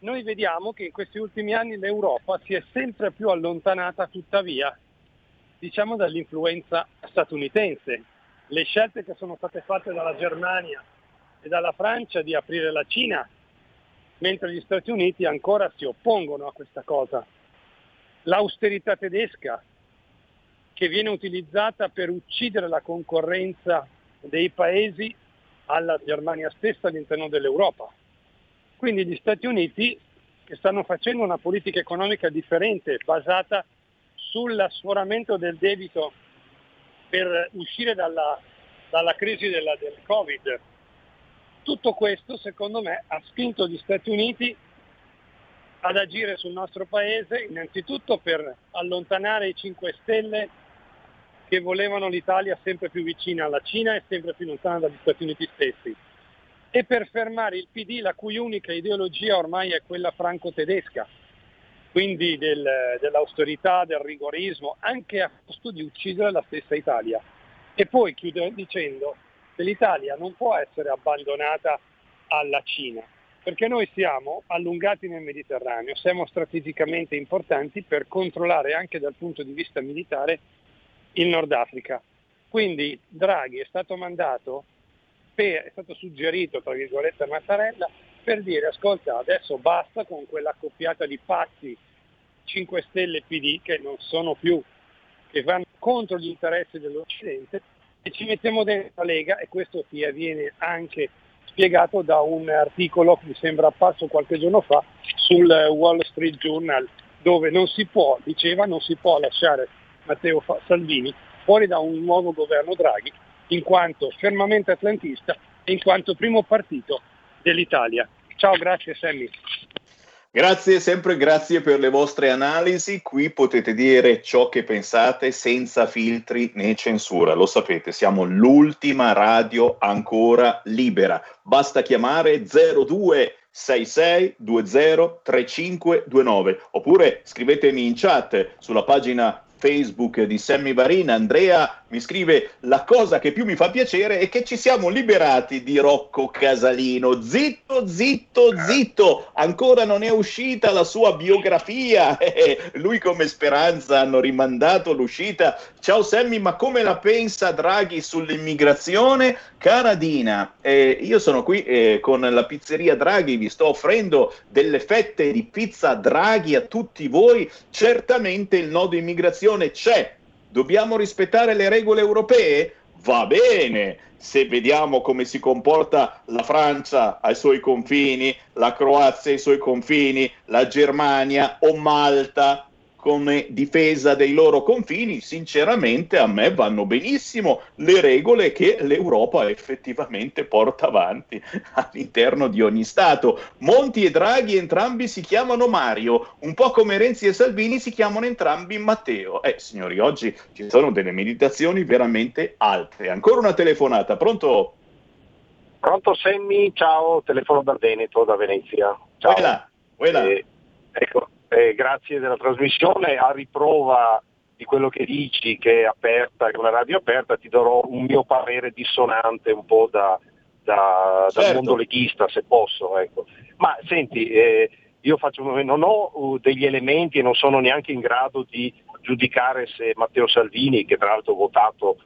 noi vediamo che in questi ultimi anni l'Europa si è sempre più allontanata, tuttavia, diciamo dall'influenza statunitense. Le scelte che sono state fatte dalla Germania e dalla Francia di aprire la Cina, mentre gli Stati Uniti ancora si oppongono a questa cosa. L'austerità tedesca, che viene utilizzata per uccidere la concorrenza dei paesi alla Germania stessa all'interno dell'Europa. Quindi gli Stati Uniti, che stanno facendo una politica economica differente, basata sull'asforamento del debito per uscire dalla, dalla crisi della, del Covid. Tutto questo, secondo me, ha spinto gli Stati Uniti ad agire sul nostro paese, innanzitutto per allontanare i cinque Stelle, che volevano l'Italia sempre più vicina alla Cina e sempre più lontana dagli Stati Uniti stessi, e per fermare il P D, la cui unica ideologia ormai è quella franco-tedesca, quindi del, dell'austerità, del rigorismo, anche a costo di uccidere la stessa Italia. E poi chiudo dicendo che l'Italia non può essere abbandonata alla Cina, perché noi siamo allungati nel Mediterraneo, siamo strategicamente importanti per controllare anche dal punto di vista militare in Nord Africa. Quindi Draghi è stato mandato, per, è stato suggerito tra virgolette a Mattarella per dire: ascolta, adesso basta con quella coppiata di pazzi cinque Stelle P D che non sono più, che vanno contro gli interessi dell'Occidente, e ci mettiamo dentro la Lega. E questo ti viene anche spiegato da un articolo che mi sembra apparso qualche giorno fa sul Wall Street Journal, dove non si può, diceva, non si può lasciare Matteo Salvini fuori da un nuovo governo Draghi, in quanto fermamente atlantista e in quanto primo partito dell'Italia. Ciao, grazie Sammy. Grazie sempre, grazie per le vostre analisi. Qui potete dire ciò che pensate senza filtri né censura. Lo sapete, siamo l'ultima radio ancora libera. Basta chiamare zero due sei sei due zero tre cinque due nove oppure scrivetemi in chat sulla pagina Facebook di Sammy Varin. Andrea mi scrive: la cosa che più mi fa piacere è che ci siamo liberati di Rocco Casalino. Zitto, zitto, zitto, ancora non è uscita la sua biografia, eh, lui come Speranza hanno rimandato l'uscita. Ciao Sammy, ma come la pensa Draghi sull'immigrazione? Cara Dina, eh, io sono qui eh, con la pizzeria Draghi, vi sto offrendo delle fette di pizza Draghi a tutti voi. Certamente il nodo immigrazione c'è. Dobbiamo rispettare le regole europee? Va bene, se vediamo come si comporta la Francia ai suoi confini, la Croazia ai suoi confini, la Germania o Malta come difesa dei loro confini, sinceramente a me vanno benissimo le regole che l'Europa effettivamente porta avanti all'interno di ogni Stato. Monti e Draghi entrambi si chiamano Mario, un po' come Renzi e Salvini si chiamano entrambi Matteo. Eh, signori, oggi ci sono delle meditazioni veramente alte. Ancora una telefonata, pronto? Pronto Sammy, ciao, telefono dal Veneto, da Venezia. Ciao. Quella, quella. Eh, ecco. Eh, grazie della trasmissione, a riprova di quello che dici che è aperta, che è una radio aperta, ti darò un mio parere dissonante un po' da, da, certo. dal mondo leghista, se posso, ecco. Ma senti, eh, io faccio, non ho uh, degli elementi e non sono neanche in grado di giudicare se Matteo Salvini, che tra l'altro ho votato,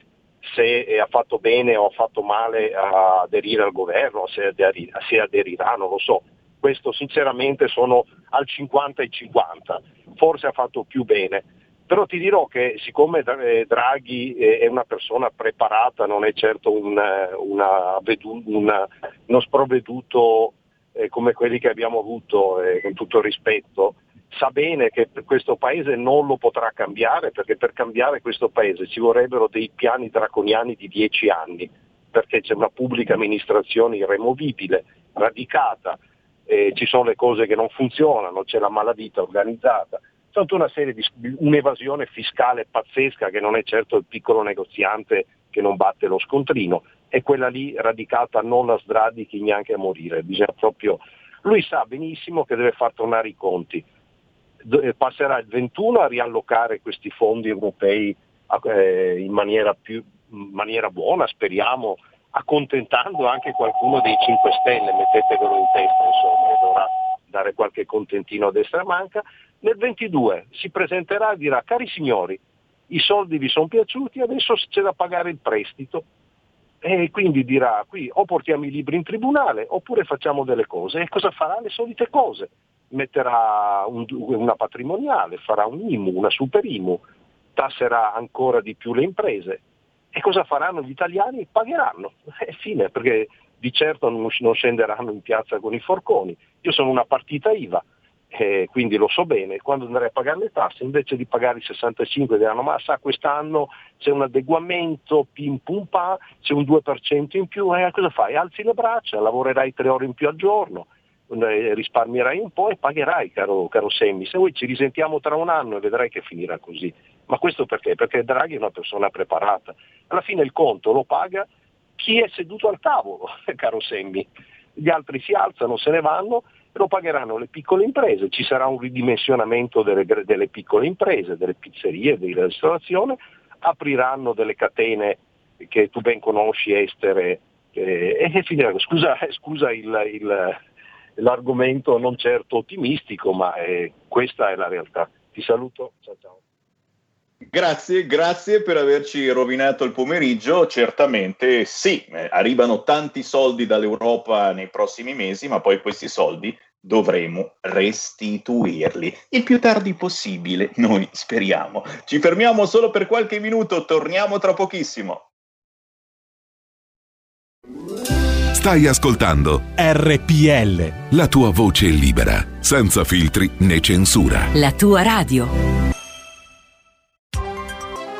se eh, ha fatto bene o ha fatto male a aderire al governo, se, aderi, se aderirà, non lo so. Questo sinceramente sono al cinquanta e cinquanta, forse ha fatto più bene, però ti dirò che siccome Draghi è una persona preparata, non è certo un, una, una, uno sprovveduto eh, come quelli che abbiamo avuto, eh, con tutto il rispetto, sa bene che questo paese non lo potrà cambiare, perché per cambiare questo paese ci vorrebbero dei piani draconiani di dieci anni, perché c'è una pubblica amministrazione irremovibile, radicata. Eh, ci sono le cose che non funzionano, c'è la malavita organizzata, c'è tutta una serie di un'evasione fiscale pazzesca che non è certo il piccolo negoziante che non batte lo scontrino, e quella lì radicata non la sradichi neanche a morire, bisogna proprio. Lui sa benissimo che deve far tornare i conti. D- passerà il ventuno a riallocare questi fondi europei a, eh, in maniera più in maniera buona, speriamo, accontentando anche qualcuno dei cinque Stelle, mettetevelo in testa, insomma, dovrà dare qualche contentino a destra manca. Nel ventidue si presenterà e dirà: cari signori, i soldi vi sono piaciuti, adesso c'è da pagare il prestito, e quindi dirà: qui o portiamo i libri in tribunale oppure facciamo delle cose. E cosa farà? Le solite cose, metterà un, una patrimoniale, farà un I M U, una super I M U, tasserà ancora di più le imprese. E cosa faranno gli italiani? Pagheranno, è fine, perché di certo non scenderanno in piazza con i forconi. Io sono una partita I V A, eh, quindi lo so bene, quando andrei a pagare le tasse invece di pagare i sessantacinque diranno: ma sa, quest'anno c'è un adeguamento, pim pum pa, c'è un due per cento in più, e eh, cosa fai? Alzi le braccia, lavorerai tre ore in più al giorno, risparmierai un po' e pagherai, caro, caro Semmi. Se vuoi ci risentiamo tra un anno e vedrai che finirà così. Ma questo perché? Perché Draghi è una persona preparata. Alla fine il conto lo paga chi è seduto al tavolo, caro Semmi. Gli altri si alzano, se ne vanno, e lo pagheranno le piccole imprese. Ci sarà un ridimensionamento delle, delle piccole imprese, delle pizzerie, della ristorazione, apriranno delle catene che tu ben conosci, estere, eh, e finirà. Scusa, scusa il... il l'argomento non certo ottimistico, ma eh, questa è la realtà. Ti saluto, ciao ciao. Grazie, grazie per averci rovinato il pomeriggio. Certamente sì, eh, arrivano tanti soldi dall'Europa nei prossimi mesi, ma poi questi soldi dovremo restituirli il più tardi possibile, noi speriamo. Ci fermiamo solo per qualche minuto, torniamo tra pochissimo. Stai ascoltando R P L, la tua voce libera, senza filtri né censura. La tua radio.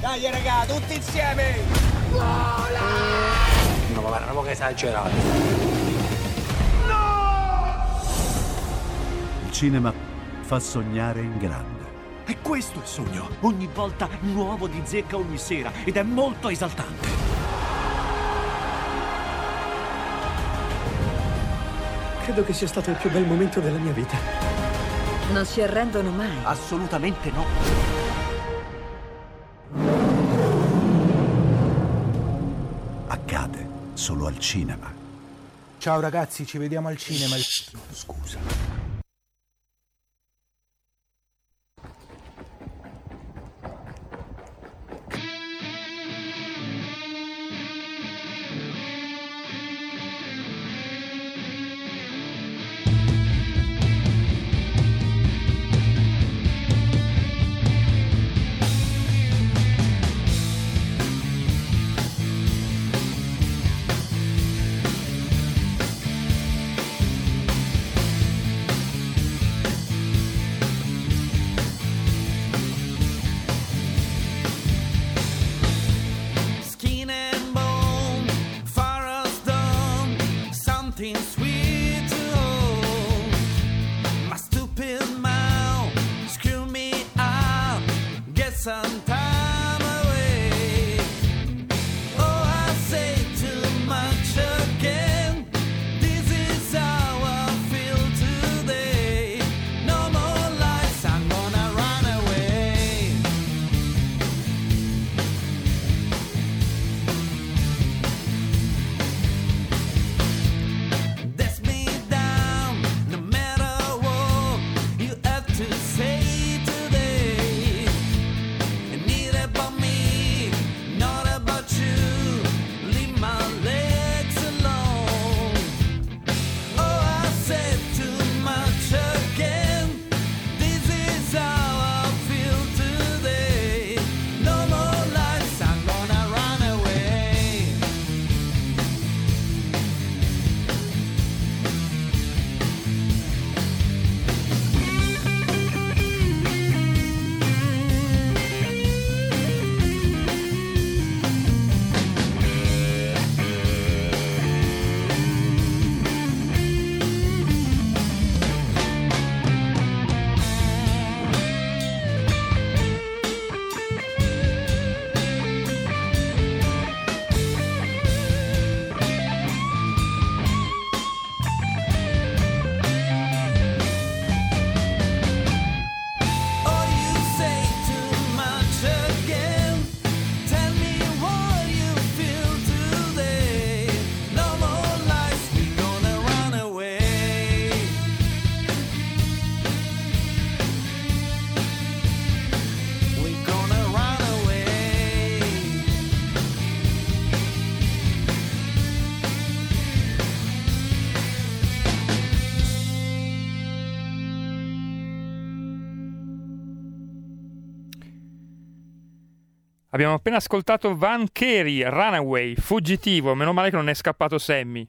Dai, raga, tutti insieme! Vola! No, ma guarda, che esagerato. Cinema fa sognare in grande. E questo è il sogno, ogni volta nuovo di zecca ogni sera, ed è molto esaltante. Credo che sia stato il più bel momento della mia vita. Non si arrendono mai. Assolutamente no. Accade solo al cinema. Ciao ragazzi, ci vediamo al cinema. Scusa. Abbiamo appena ascoltato Van Carey, Runaway, fuggitivo. Meno male che non è scappato Sammy.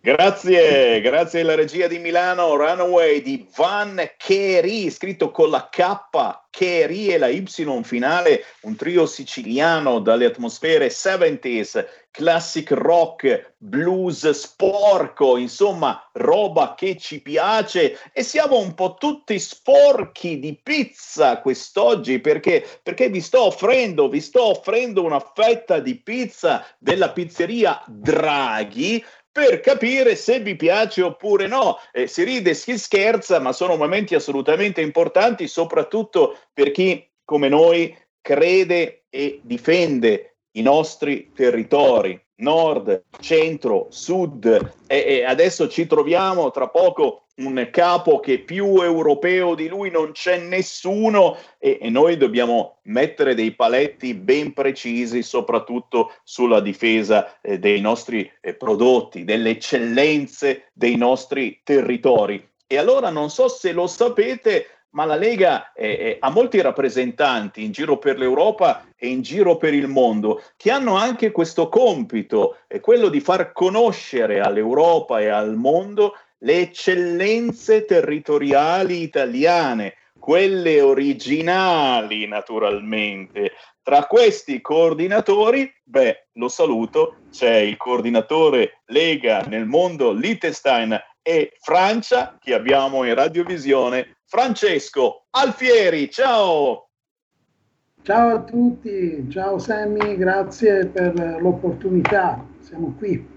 Grazie, grazie alla regia di Milano. Runaway di Van Carey, scritto con la K, Carey e la Y finale, un trio siciliano dalle atmosfere settanta, classic rock, blues sporco, insomma roba che ci piace. E siamo un po' tutti sporchi di pizza quest'oggi, perché perché vi sto offrendo vi sto offrendo una fetta di pizza della pizzeria Draghi, per capire se vi piace oppure no. Eh, si ride, si scherza, ma sono momenti assolutamente importanti, soprattutto per chi, come noi, crede e difende i nostri territori, nord, centro, sud. E, e adesso ci troviamo tra poco un capo che più europeo di lui non c'è nessuno, e, e noi dobbiamo mettere dei paletti ben precisi, soprattutto sulla difesa eh, dei nostri eh, prodotti, delle eccellenze dei nostri territori. E allora non so se lo sapete, ma la Lega eh, ha molti rappresentanti in giro per l'Europa e in giro per il mondo, che hanno anche questo compito, eh, quello di far conoscere all'Europa e al mondo le eccellenze territoriali italiane, quelle originali naturalmente. Tra questi coordinatori, beh, lo saluto, c'è il coordinatore Lega nel mondo, Liechtenstein e Francia, che abbiamo in radiovisione, Francesco Alfieri. Ciao! Ciao a tutti, ciao Sammy, grazie per l'opportunità, siamo qui.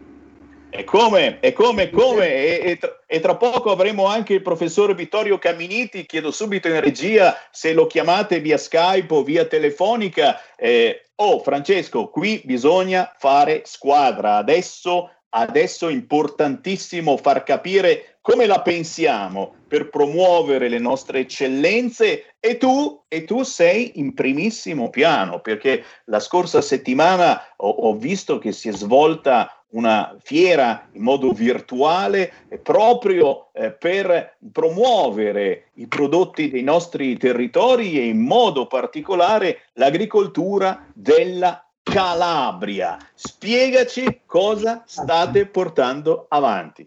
E come, e come, come, e, e, tra, e tra poco avremo anche il professor Vittorio Caminiti. Chiedo subito in regia se lo chiamate via Skype o via telefonica. Eh, oh Francesco, qui bisogna fare squadra, adesso, adesso è importantissimo far capire come la pensiamo per promuovere le nostre eccellenze, e tu, e tu sei in primissimo piano, perché la scorsa settimana ho, ho visto che si è svolta una fiera in modo virtuale proprio eh, per promuovere i prodotti dei nostri territori e in modo particolare l'agricoltura della Calabria. Spiegaci cosa state portando avanti.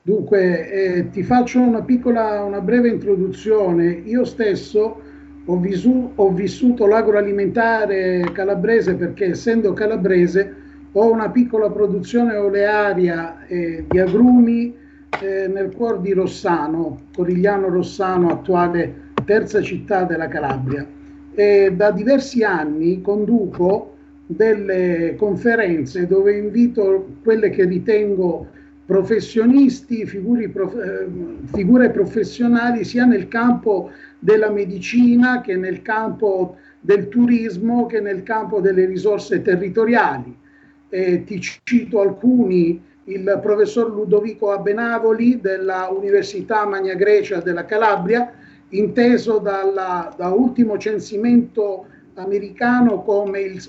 Dunque, eh, ti faccio una piccola, una breve introduzione. Io stesso ho, visu- ho vissuto l'agroalimentare calabrese, perché essendo calabrese ho una piccola produzione olearia eh, di agrumi eh, nel cuore di Rossano, Corigliano Rossano, attuale terza città della Calabria. E da diversi anni conduco delle conferenze dove invito quelle che ritengo professionisti, figure, prof, eh, figure professionali sia nel campo della medicina che nel campo del turismo che nel campo delle risorse territoriali. Eh, ti cito alcuni: il professor Ludovico Abbenavoli della Università Magna Grecia della Calabria, inteso dalla, da ultimo censimento americano come il,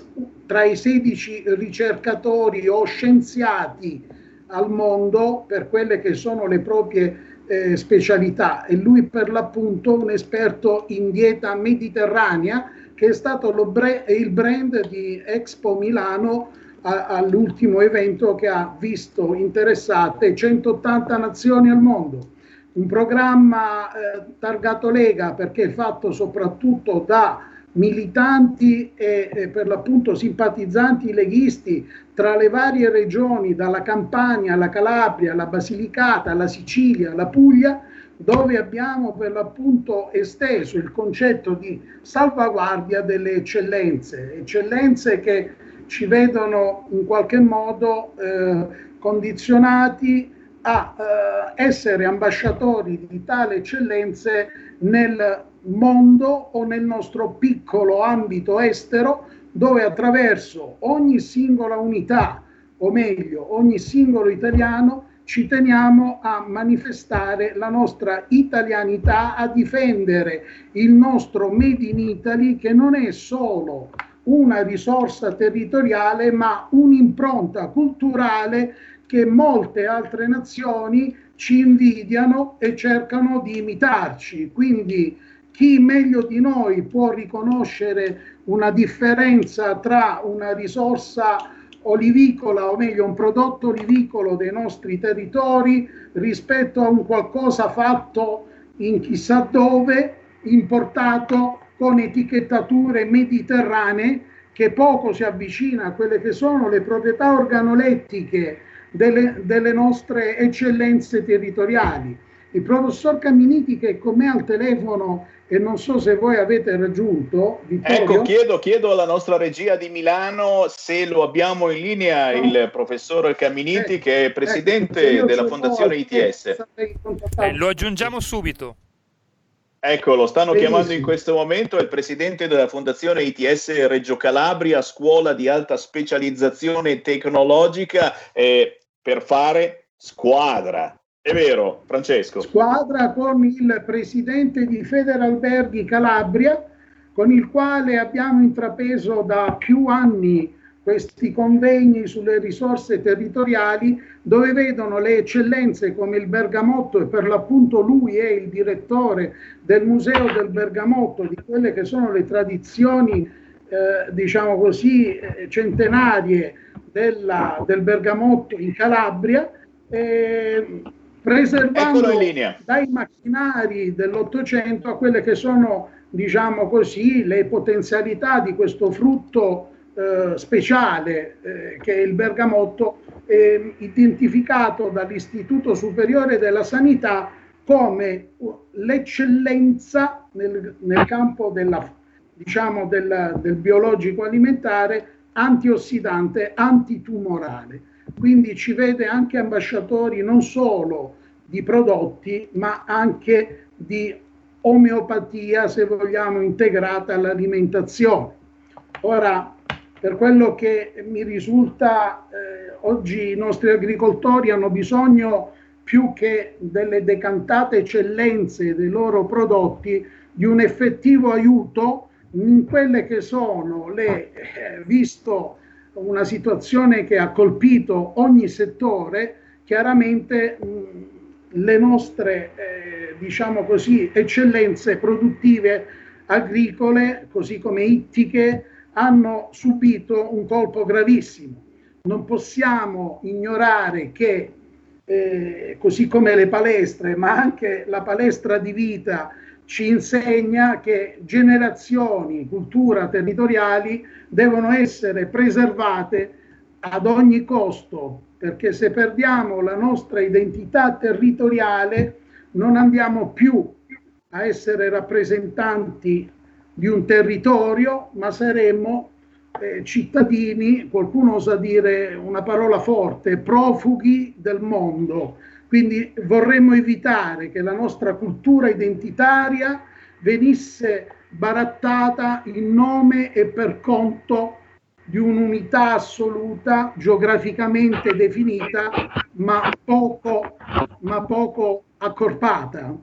tra i sedici ricercatori o scienziati al mondo per quelle che sono le proprie eh, specialità, e lui per l'appunto un esperto in dieta mediterranea, che è stato lo bre- il brand di Expo Milano, all'ultimo evento che ha visto interessate centottanta nazioni al mondo. Un programma eh, targato Lega, perché è fatto soprattutto da militanti e, e per l'appunto simpatizzanti leghisti tra le varie regioni, dalla Campania alla Calabria, alla Basilicata, alla Sicilia, alla Puglia, dove abbiamo per l'appunto esteso il concetto di salvaguardia delle eccellenze, eccellenze che ci vedono in qualche modo eh, condizionati a eh, essere ambasciatori di tale eccellenze nel mondo o nel nostro piccolo ambito estero, dove attraverso ogni singola unità, o meglio ogni singolo italiano, ci teniamo a manifestare la nostra italianità, a difendere il nostro Made in Italy, che non è solo una risorsa territoriale ma un'impronta culturale che molte altre nazioni ci invidiano e cercano di imitarci. Quindi chi meglio di noi può riconoscere una differenza tra una risorsa olivicola, o meglio un prodotto olivicolo dei nostri territori, rispetto a un qualcosa fatto in chissà dove, importato con etichettature mediterranee, che poco si avvicina a quelle che sono le proprietà organolettiche delle, delle nostre eccellenze territoriali. Il professor Caminiti, che è con me al telefono e non so se voi avete raggiunto. Vittorio? Ecco, chiedo, chiedo alla nostra regia di Milano se lo abbiamo in linea, no? Il professor Caminiti, eh, che è presidente ecco, della Fondazione I T S. Eh, lo aggiungiamo subito. Ecco, lo stanno Benissimo. chiamando in questo momento, è il presidente della Fondazione I T S Reggio Calabria, scuola di alta specializzazione tecnologica, eh, per fare squadra. È vero, Francesco. Squadra con il presidente di Federalberghi Calabria, con il quale abbiamo intrapreso da più anni questi convegni sulle risorse territoriali, dove vedono le eccellenze come il Bergamotto, e per l'appunto lui è il direttore del Museo del Bergamotto, di quelle che sono le tradizioni, eh, diciamo così, centenarie della, del Bergamotto in Calabria, eh, preservando dai macchinari dell'Ottocento a quelle che sono, diciamo così, le potenzialità di questo frutto eh, speciale eh, che è il bergamotto, eh, identificato dall'Istituto Superiore della Sanità come l'eccellenza nel, nel campo della, diciamo, della, del biologico alimentare, antiossidante, antitumorale. Quindi ci vede anche ambasciatori non solo di prodotti, ma anche di omeopatia, se vogliamo, integrata all'alimentazione. Ora, per quello che mi risulta, eh, oggi i nostri agricoltori hanno bisogno, più che delle decantate eccellenze dei loro prodotti, di un effettivo aiuto in quelle che sono le, eh, visto una situazione che ha colpito ogni settore, chiaramente mh, le nostre, eh, diciamo così, eccellenze produttive agricole, così come ittiche, hanno subito un colpo gravissimo. Non possiamo ignorare che, eh, così come le palestre, ma anche la palestra di vita, ci insegna che generazioni, cultura territoriali devono essere preservate ad ogni costo, perché se perdiamo la nostra identità territoriale non andiamo più a essere rappresentanti di un territorio, ma saremo eh, cittadini, qualcuno osa dire una parola forte, profughi del mondo. Quindi vorremmo evitare che la nostra cultura identitaria venisse barattata in nome e per conto di un'unità assoluta, geograficamente definita, ma poco, ma poco accorpata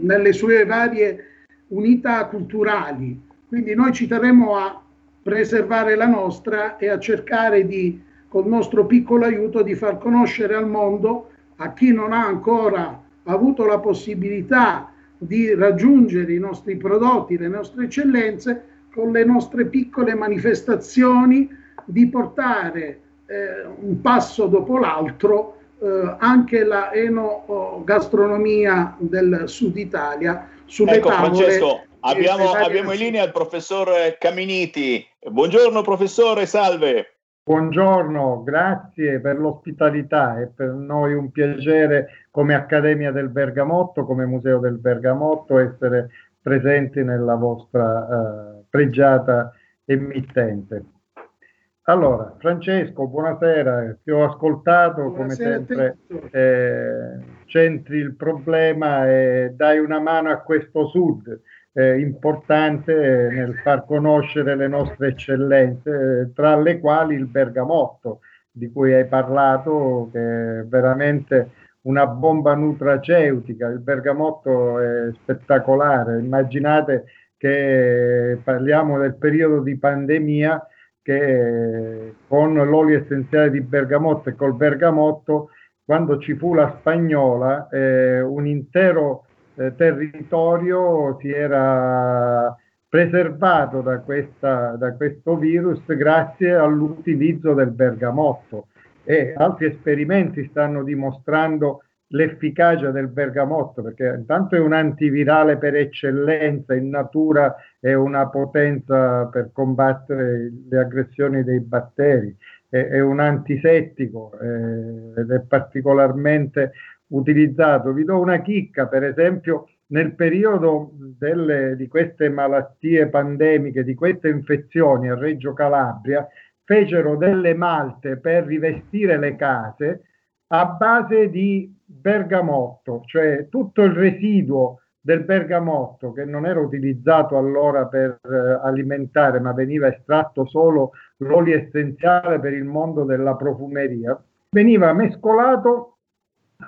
nelle sue varie unità culturali. Quindi noi ci terremo a preservare la nostra e a cercare di, col nostro piccolo aiuto, di far conoscere al mondo, a chi non ha ancora avuto la possibilità di raggiungere i nostri prodotti, le nostre eccellenze, con le nostre piccole manifestazioni, di portare eh, un passo dopo l'altro eh, anche la enogastronomia del Sud Italia sulle ecco, tavole. Francesco, abbiamo, abbiamo in linea il professor Caminiti. Buongiorno professore, salve. Buongiorno, grazie per l'ospitalità, è per noi un piacere come Accademia del Bergamotto, come Museo del Bergamotto, essere presenti nella vostra eh, pregiata emittente. Allora, Francesco, buonasera, ti ho ascoltato, buonasera, come sempre, eh, centri il problema e dai una mano a questo Sud. Eh, importante eh, nel far conoscere le nostre eccellenze, eh, tra le quali il bergamotto di cui hai parlato, che è veramente una bomba nutraceutica. Il bergamotto è spettacolare, immaginate che eh, parliamo del periodo di pandemia, che eh, con l'olio essenziale di bergamotto e col bergamotto, quando ci fu la spagnola, eh, un intero territorio si era preservato da, questa, da questo virus grazie all'utilizzo del bergamotto, e altri esperimenti stanno dimostrando l'efficacia del bergamotto, perché intanto è un antivirale per eccellenza, in natura è una potenza per combattere le aggressioni dei batteri, è, è un antisettico eh, ed è particolarmente utilizzato. Vi do una chicca, per esempio, nel periodo delle, di queste malattie pandemiche, di queste infezioni a Reggio Calabria, fecero delle malte per rivestire le case a base di bergamotto, cioè tutto il residuo del bergamotto che non era utilizzato allora per eh, alimentare, ma veniva estratto solo l'olio essenziale per il mondo della profumeria, veniva mescolato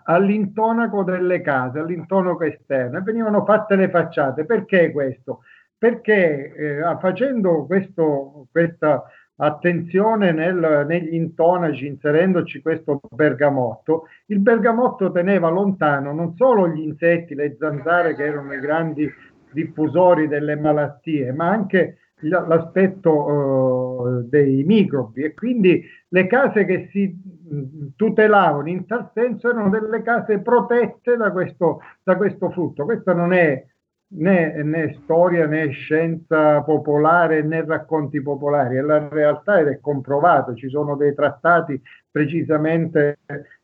all'intonaco delle case, all'intonaco esterno, e venivano fatte le facciate. Perché questo? Perché eh, facendo questo, questa attenzione nel, negli intonaci, inserendoci questo bergamotto, il bergamotto teneva lontano non solo gli insetti, le zanzare che erano i grandi diffusori delle malattie, ma anche l'aspetto eh, dei microbi, e quindi le case che si tutelavano in tal senso erano delle case protette da questo, da questo frutto. Questa non è Né, né storia né scienza popolare né racconti popolari, è la realtà ed è comprovato. Ci sono dei trattati precisamente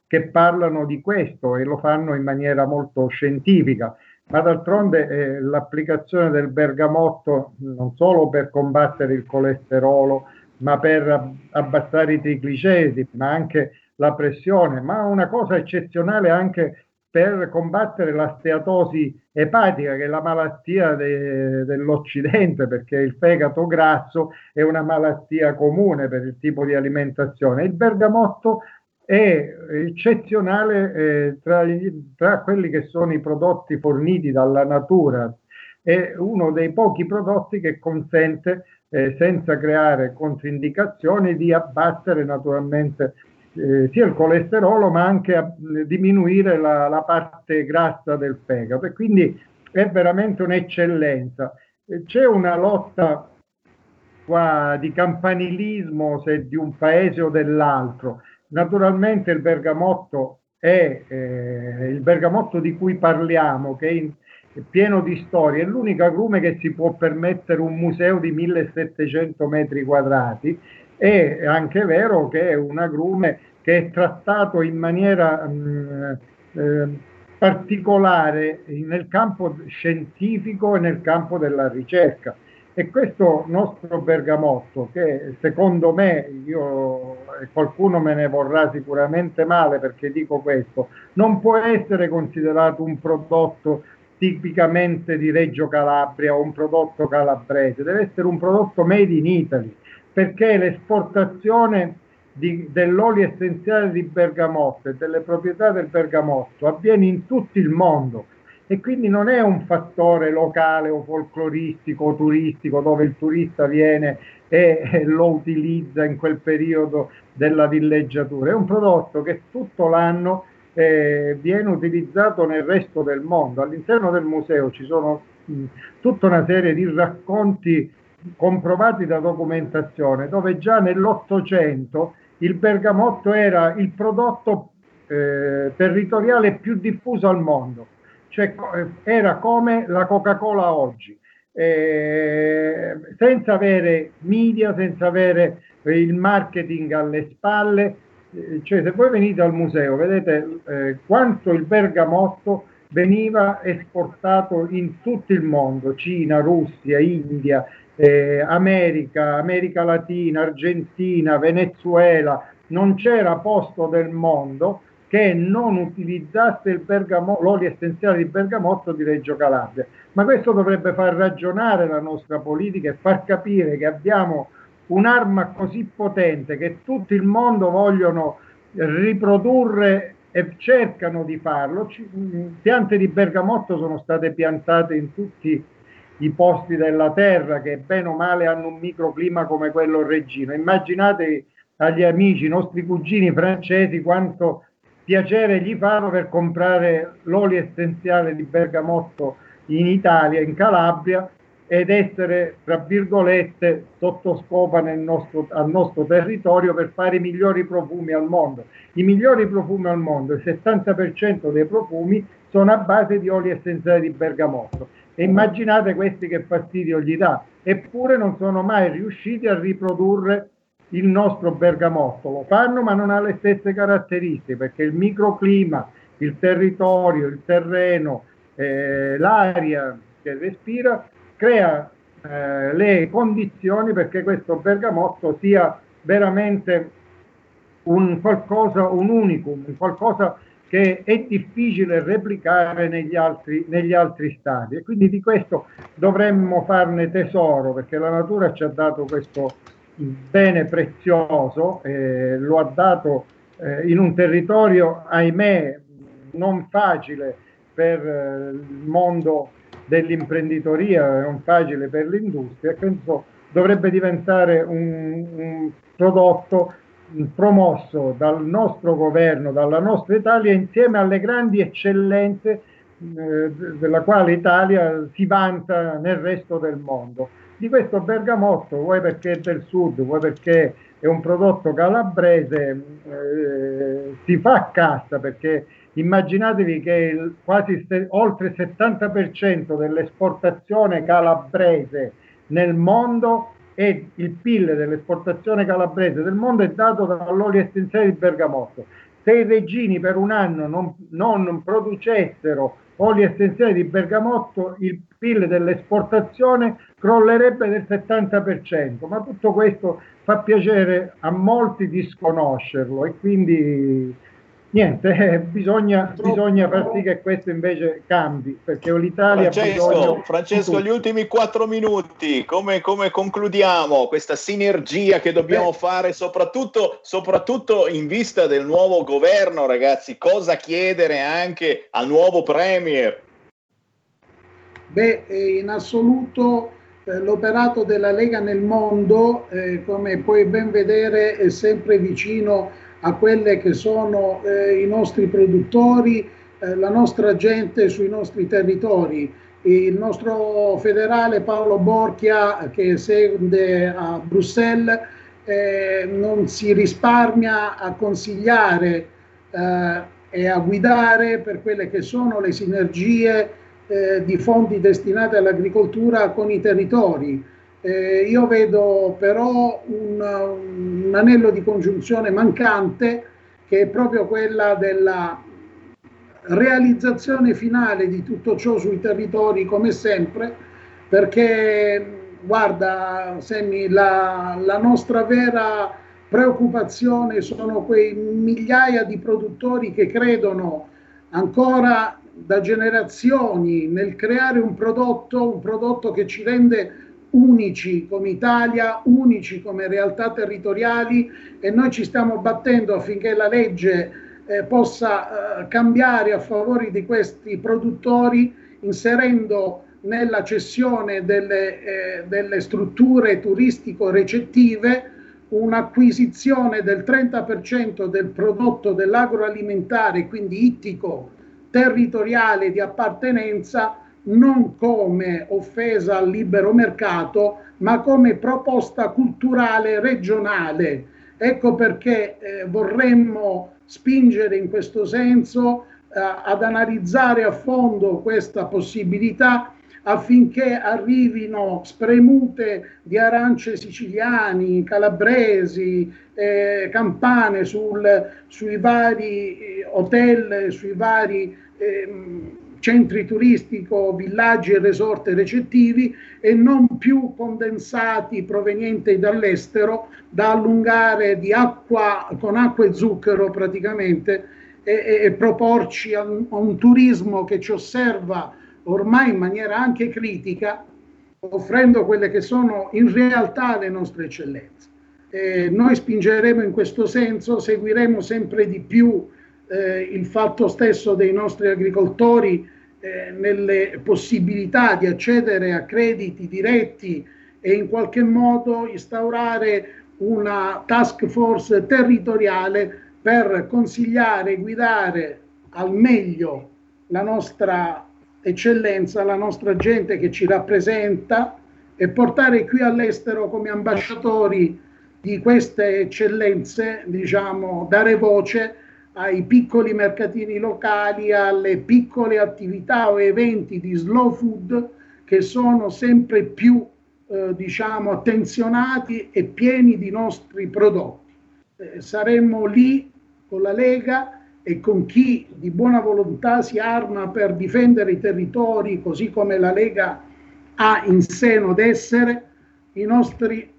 che parlano di questo e lo fanno in maniera molto scientifica. Ma d'altronde eh, l'applicazione del bergamotto non solo per combattere il colesterolo, ma per abbassare i trigliceridi, ma anche la pressione, ma una cosa eccezionale anche per combattere la steatosi epatica, che è la malattia de, dell'Occidente, perché il fegato grasso è una malattia comune per il tipo di alimentazione. Il bergamotto è eccezionale eh, tra, tra quelli che sono i prodotti forniti dalla natura, è uno dei pochi prodotti che consente, eh, senza creare controindicazioni, di abbattere naturalmente Eh, sia il colesterolo, ma anche a eh, diminuire la, la parte grassa del fegato, e quindi è veramente un'eccellenza. Eh, c'è una lotta qua di campanilismo, se di un paese o dell'altro. Naturalmente il bergamotto è eh, il bergamotto di cui parliamo, che è, in, è pieno di storie, è l'unico agrume che si può permettere un museo di millesettecento metri quadrati. È anche vero che è un agrume che è trattato in maniera mh, eh, particolare nel campo scientifico e nel campo della ricerca, e questo nostro bergamotto, che secondo me, io, qualcuno me ne vorrà sicuramente male perché dico questo, non può essere considerato un prodotto tipicamente di Reggio Calabria o un prodotto calabrese, deve essere un prodotto made in Italy, perché l'esportazione di, dell'olio essenziale di bergamotto e delle proprietà del bergamotto avviene in tutto il mondo, e quindi non è un fattore locale o folcloristico o turistico, dove il turista viene e, e lo utilizza in quel periodo della villeggiatura. È un prodotto che tutto l'anno eh, viene utilizzato nel resto del mondo. All'interno del museo ci sono mh, tutta una serie di racconti comprovati da documentazione, dove già nell'Ottocento il bergamotto era il prodotto eh, territoriale più diffuso al mondo, cioè era come la Coca-Cola oggi, eh, senza avere media, senza avere il marketing alle spalle. Eh, cioè, se voi venite al museo vedete eh, quanto il bergamotto veniva esportato in tutto il mondo: Cina, Russia, India, Eh, America, America Latina, Argentina, Venezuela. Non c'era posto del mondo che non utilizzasse il bergamo- l'olio essenziale di bergamotto di Reggio Calabria. Ma questo dovrebbe far ragionare la nostra politica e far capire che abbiamo un'arma così potente che tutto il mondo vogliono riprodurre e cercano di farlo. C- piante di bergamotto sono state piantate in tutti i posti della terra che bene o male hanno un microclima come quello reggino. Immaginate agli amici, i nostri cugini francesi, quanto piacere gli fanno per comprare l'olio essenziale di bergamotto in Italia, in Calabria, ed essere, tra virgolette, sottoscopa nel nostro, al nostro territorio per fare i migliori profumi al mondo. I migliori profumi al mondo, il settanta per cento dei profumi, sono a base di olio essenziale di bergamotto. E immaginate questi che fastidio gli dà, eppure non sono mai riusciti a riprodurre il nostro bergamotto. Lo fanno, ma non ha le stesse caratteristiche, perché il microclima, il territorio, il terreno, eh, l'aria che respira, crea eh, le condizioni perché questo Bergamotto sia veramente un qualcosa, un unicum, un qualcosa che è difficile replicare negli altri, negli altri stati, e quindi di questo dovremmo farne tesoro, perché la natura ci ha dato questo bene prezioso, eh, lo ha dato eh, in un territorio, ahimè, non facile per eh, il mondo dell'imprenditoria, non facile per l'industria, e penso dovrebbe diventare un, un prodotto promosso dal nostro governo, dalla nostra Italia, insieme alle grandi eccellenze eh, della quale Italia si vanta nel resto del mondo. Di questo Bergamotto, vuoi perché è del sud, vuoi perché è un prodotto calabrese, eh, si fa cassa, perché immaginatevi che il, quasi se, oltre il settanta per cento dell'esportazione calabrese nel mondo, e il P I L dell'esportazione calabrese del mondo è dato dall'olio essenziale di bergamotto. Se i Reggini per un anno non, non producessero olio essenziale di bergamotto, il P I L dell'esportazione crollerebbe del settanta per cento, ma tutto questo fa piacere a molti di sconoscerlo, e quindi niente, bisogna, bisogna far sì che questo invece cambi, perché l'Italia... Francesco, Francesco gli ultimi quattro minuti, come, come concludiamo questa sinergia che dobbiamo Beh. fare, soprattutto, soprattutto in vista del nuovo governo, ragazzi, cosa chiedere anche al nuovo Premier? Beh, in assoluto eh, l'operato della Lega nel mondo, eh, come puoi ben vedere, è sempre vicino a quelle che sono eh, i nostri produttori, eh, la nostra gente sui nostri territori. Il nostro federale Paolo Borchia, che sede a Bruxelles, eh, non si risparmia a consigliare eh, e a guidare per quelle che sono le sinergie eh, di fondi destinati all'agricoltura con i territori. Eh, io vedo però un, un anello di congiunzione mancante, che è proprio quella della realizzazione finale di tutto ciò sui territori, come sempre, perché guarda Sammy, la, la nostra vera preoccupazione sono quei migliaia di produttori che credono ancora da generazioni nel creare un prodotto, un prodotto che ci rende unici come Italia, unici come realtà territoriali, e noi ci stiamo battendo affinché la legge eh, possa eh, cambiare a favore di questi produttori, inserendo nella cessione delle, eh, delle strutture turistico-recettive un'acquisizione del trenta per cento del prodotto dell'agroalimentare, quindi ittico, territoriale di appartenenza, non come offesa al libero mercato, ma come proposta culturale regionale. Ecco perché eh, vorremmo spingere in questo senso eh, ad analizzare a fondo questa possibilità, affinché arrivino spremute di arance siciliani, calabresi, eh, campane sul, sui vari hotel, sui vari... Eh, centri turistico, villaggi e resort recettivi, e non più condensati provenienti dall'estero, da allungare di acqua, con acqua e zucchero praticamente, e, e proporci a un, a un turismo che ci osserva ormai in maniera anche critica, offrendo quelle che sono in realtà le nostre eccellenze. E noi spingeremo in questo senso, seguiremo sempre di più Eh, il fatto stesso dei nostri agricoltori eh, nelle possibilità di accedere a crediti diretti, e in qualche modo instaurare una task force territoriale per consigliare e guidare al meglio la nostra eccellenza, la nostra gente che ci rappresenta, e portare qui all'estero come ambasciatori di queste eccellenze, diciamo, dare voce ai piccoli mercatini locali, alle piccole attività o eventi di slow food, che sono sempre più eh, diciamo attenzionati e pieni di nostri prodotti. Eh, saremmo lì con la Lega e con chi di buona volontà si arma per difendere i territori, così come la Lega ha in seno d'essere, i nostri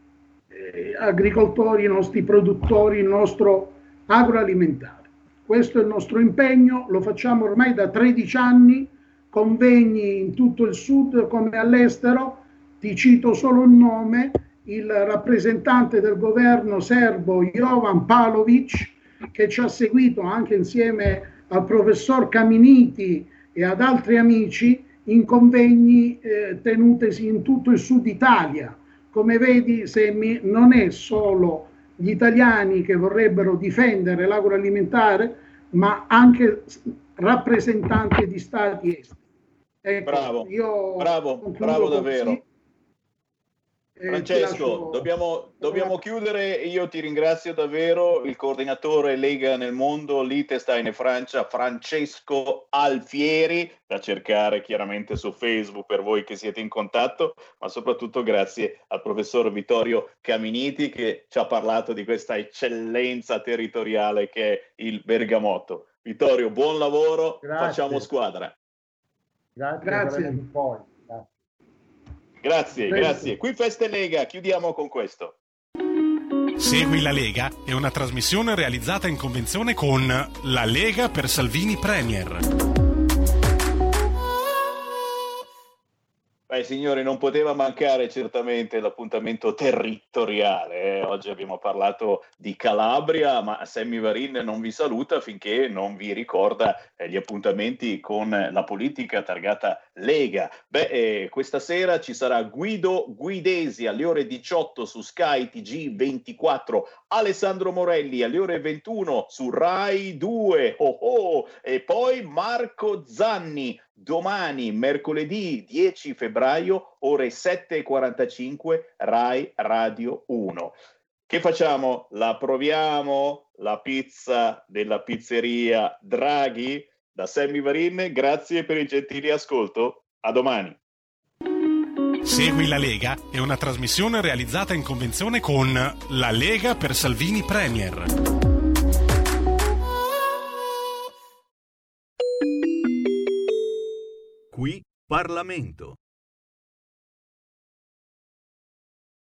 eh, agricoltori, i nostri produttori, il nostro agroalimentare. Questo è il nostro impegno, lo facciamo ormai da tredici anni, convegni in tutto il sud come all'estero. Ti cito solo un nome, il rappresentante del governo serbo Jovan Palovic, che ci ha seguito anche insieme al professor Caminiti e ad altri amici in convegni eh, tenutesi in tutto il sud Italia. Come vedi, Semmi, non è solo gli italiani che vorrebbero difendere l'agroalimentare, ma anche rappresentanti di stati esteri. Ecco, bravo, io bravo, bravo davvero. Sì. Francesco, lascio... dobbiamo, dobbiamo chiudere. Io ti ringrazio davvero, il coordinatore Lega nel mondo, Liechtenstein e Francia, Francesco Alfieri, da cercare chiaramente su Facebook per voi che siete in contatto, ma soprattutto grazie al professor Vittorio Caminiti che ci ha parlato di questa eccellenza territoriale che è il Bergamotto. Vittorio, buon lavoro, grazie. Facciamo squadra. Grazie. Grazie. Grazie, grazie. Qui Feste Lega, chiudiamo con questo. Segui la Lega è una trasmissione realizzata in convenzione con La Lega per Salvini Premier. Beh, signori, non poteva mancare certamente l'appuntamento territoriale. Eh. Oggi abbiamo parlato di Calabria, ma Sammy Varin non vi saluta finché non vi ricorda eh, gli appuntamenti con la politica targata Lega. Beh, eh, questa sera ci sarà Guido Guidesi alle ore diciotto su Sky T G ventiquattro, Alessandro Morelli alle ore ventuno su Rai due, oh oh, e poi Marco Zanni. Domani, mercoledì dieci febbraio, ore sette e quarantacinque, Rai Radio uno. Che facciamo? La proviamo? La pizza della pizzeria Draghi? Da Sammy Varin, grazie per il gentile ascolto. A domani. Segui la Lega è una trasmissione realizzata in convenzione con La Lega per Salvini Premier. Qui Parlamento.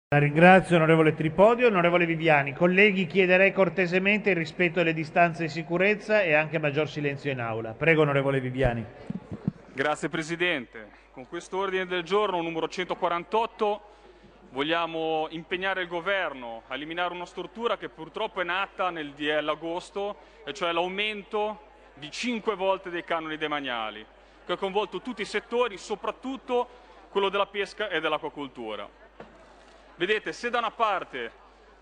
La ringrazio, onorevole Tripodio. Onorevole Viviani, colleghi, chiederei cortesemente il rispetto alle distanze di sicurezza e anche maggior silenzio in aula. Prego, onorevole Viviani. Grazie, Presidente. Con quest'ordine del giorno, numero centoquarantotto, vogliamo impegnare il Governo a eliminare una stortura che purtroppo è nata nel D L agosto, e cioè l'aumento di cinque volte dei canoni demaniali, che ha coinvolto tutti i settori, soprattutto quello della pesca e dell'acquacoltura. Vedete, se da una parte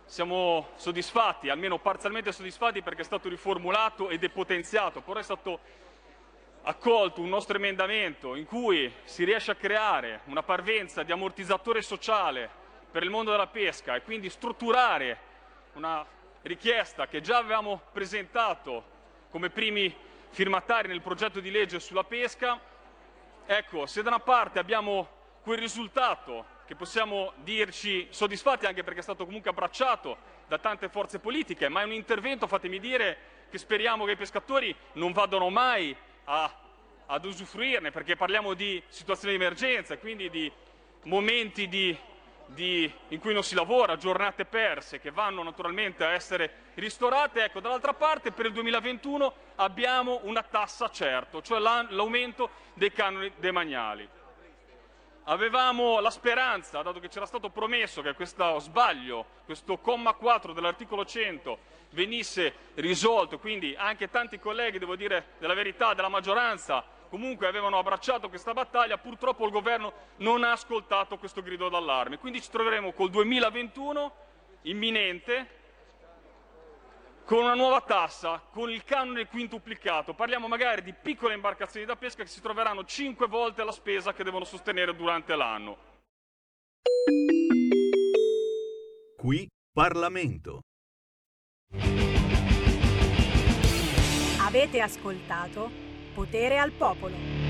siamo soddisfatti, almeno parzialmente soddisfatti, perché è stato riformulato e depotenziato, però è stato accolto un nostro emendamento in cui si riesce a creare una parvenza di ammortizzatore sociale per il mondo della pesca e quindi strutturare una richiesta che già avevamo presentato come primi firmatari nel progetto di legge sulla pesca. Ecco, se da una parte abbiamo quel risultato che possiamo dirci soddisfatti, anche perché è stato comunque abbracciato da tante forze politiche, ma è un intervento, fatemi dire, che speriamo che i pescatori non vadano mai a, ad usufruirne, perché parliamo di situazioni di emergenza, quindi di momenti di, di, in cui non si lavora, giornate perse che vanno naturalmente a essere ristorate. Ecco, dall'altra parte per il duemilaventuno abbiamo una tassa certo, cioè l'aumento dei canoni demaniali. Avevamo la speranza, dato che c'era stato promesso che questo sbaglio, questo comma quattro dell'articolo cento venisse risolto, quindi anche tanti colleghi, devo dire, della Verità, della maggioranza, comunque avevano abbracciato questa battaglia. Purtroppo il governo non ha ascoltato questo grido d'allarme, quindi ci troveremo col duemilaventuno imminente, con una nuova tassa, con il canone quintuplicato. Parliamo magari di piccole imbarcazioni da pesca che si troveranno cinque volte la spesa che devono sostenere durante l'anno. Qui Parlamento. Avete ascoltato Potere al Popolo.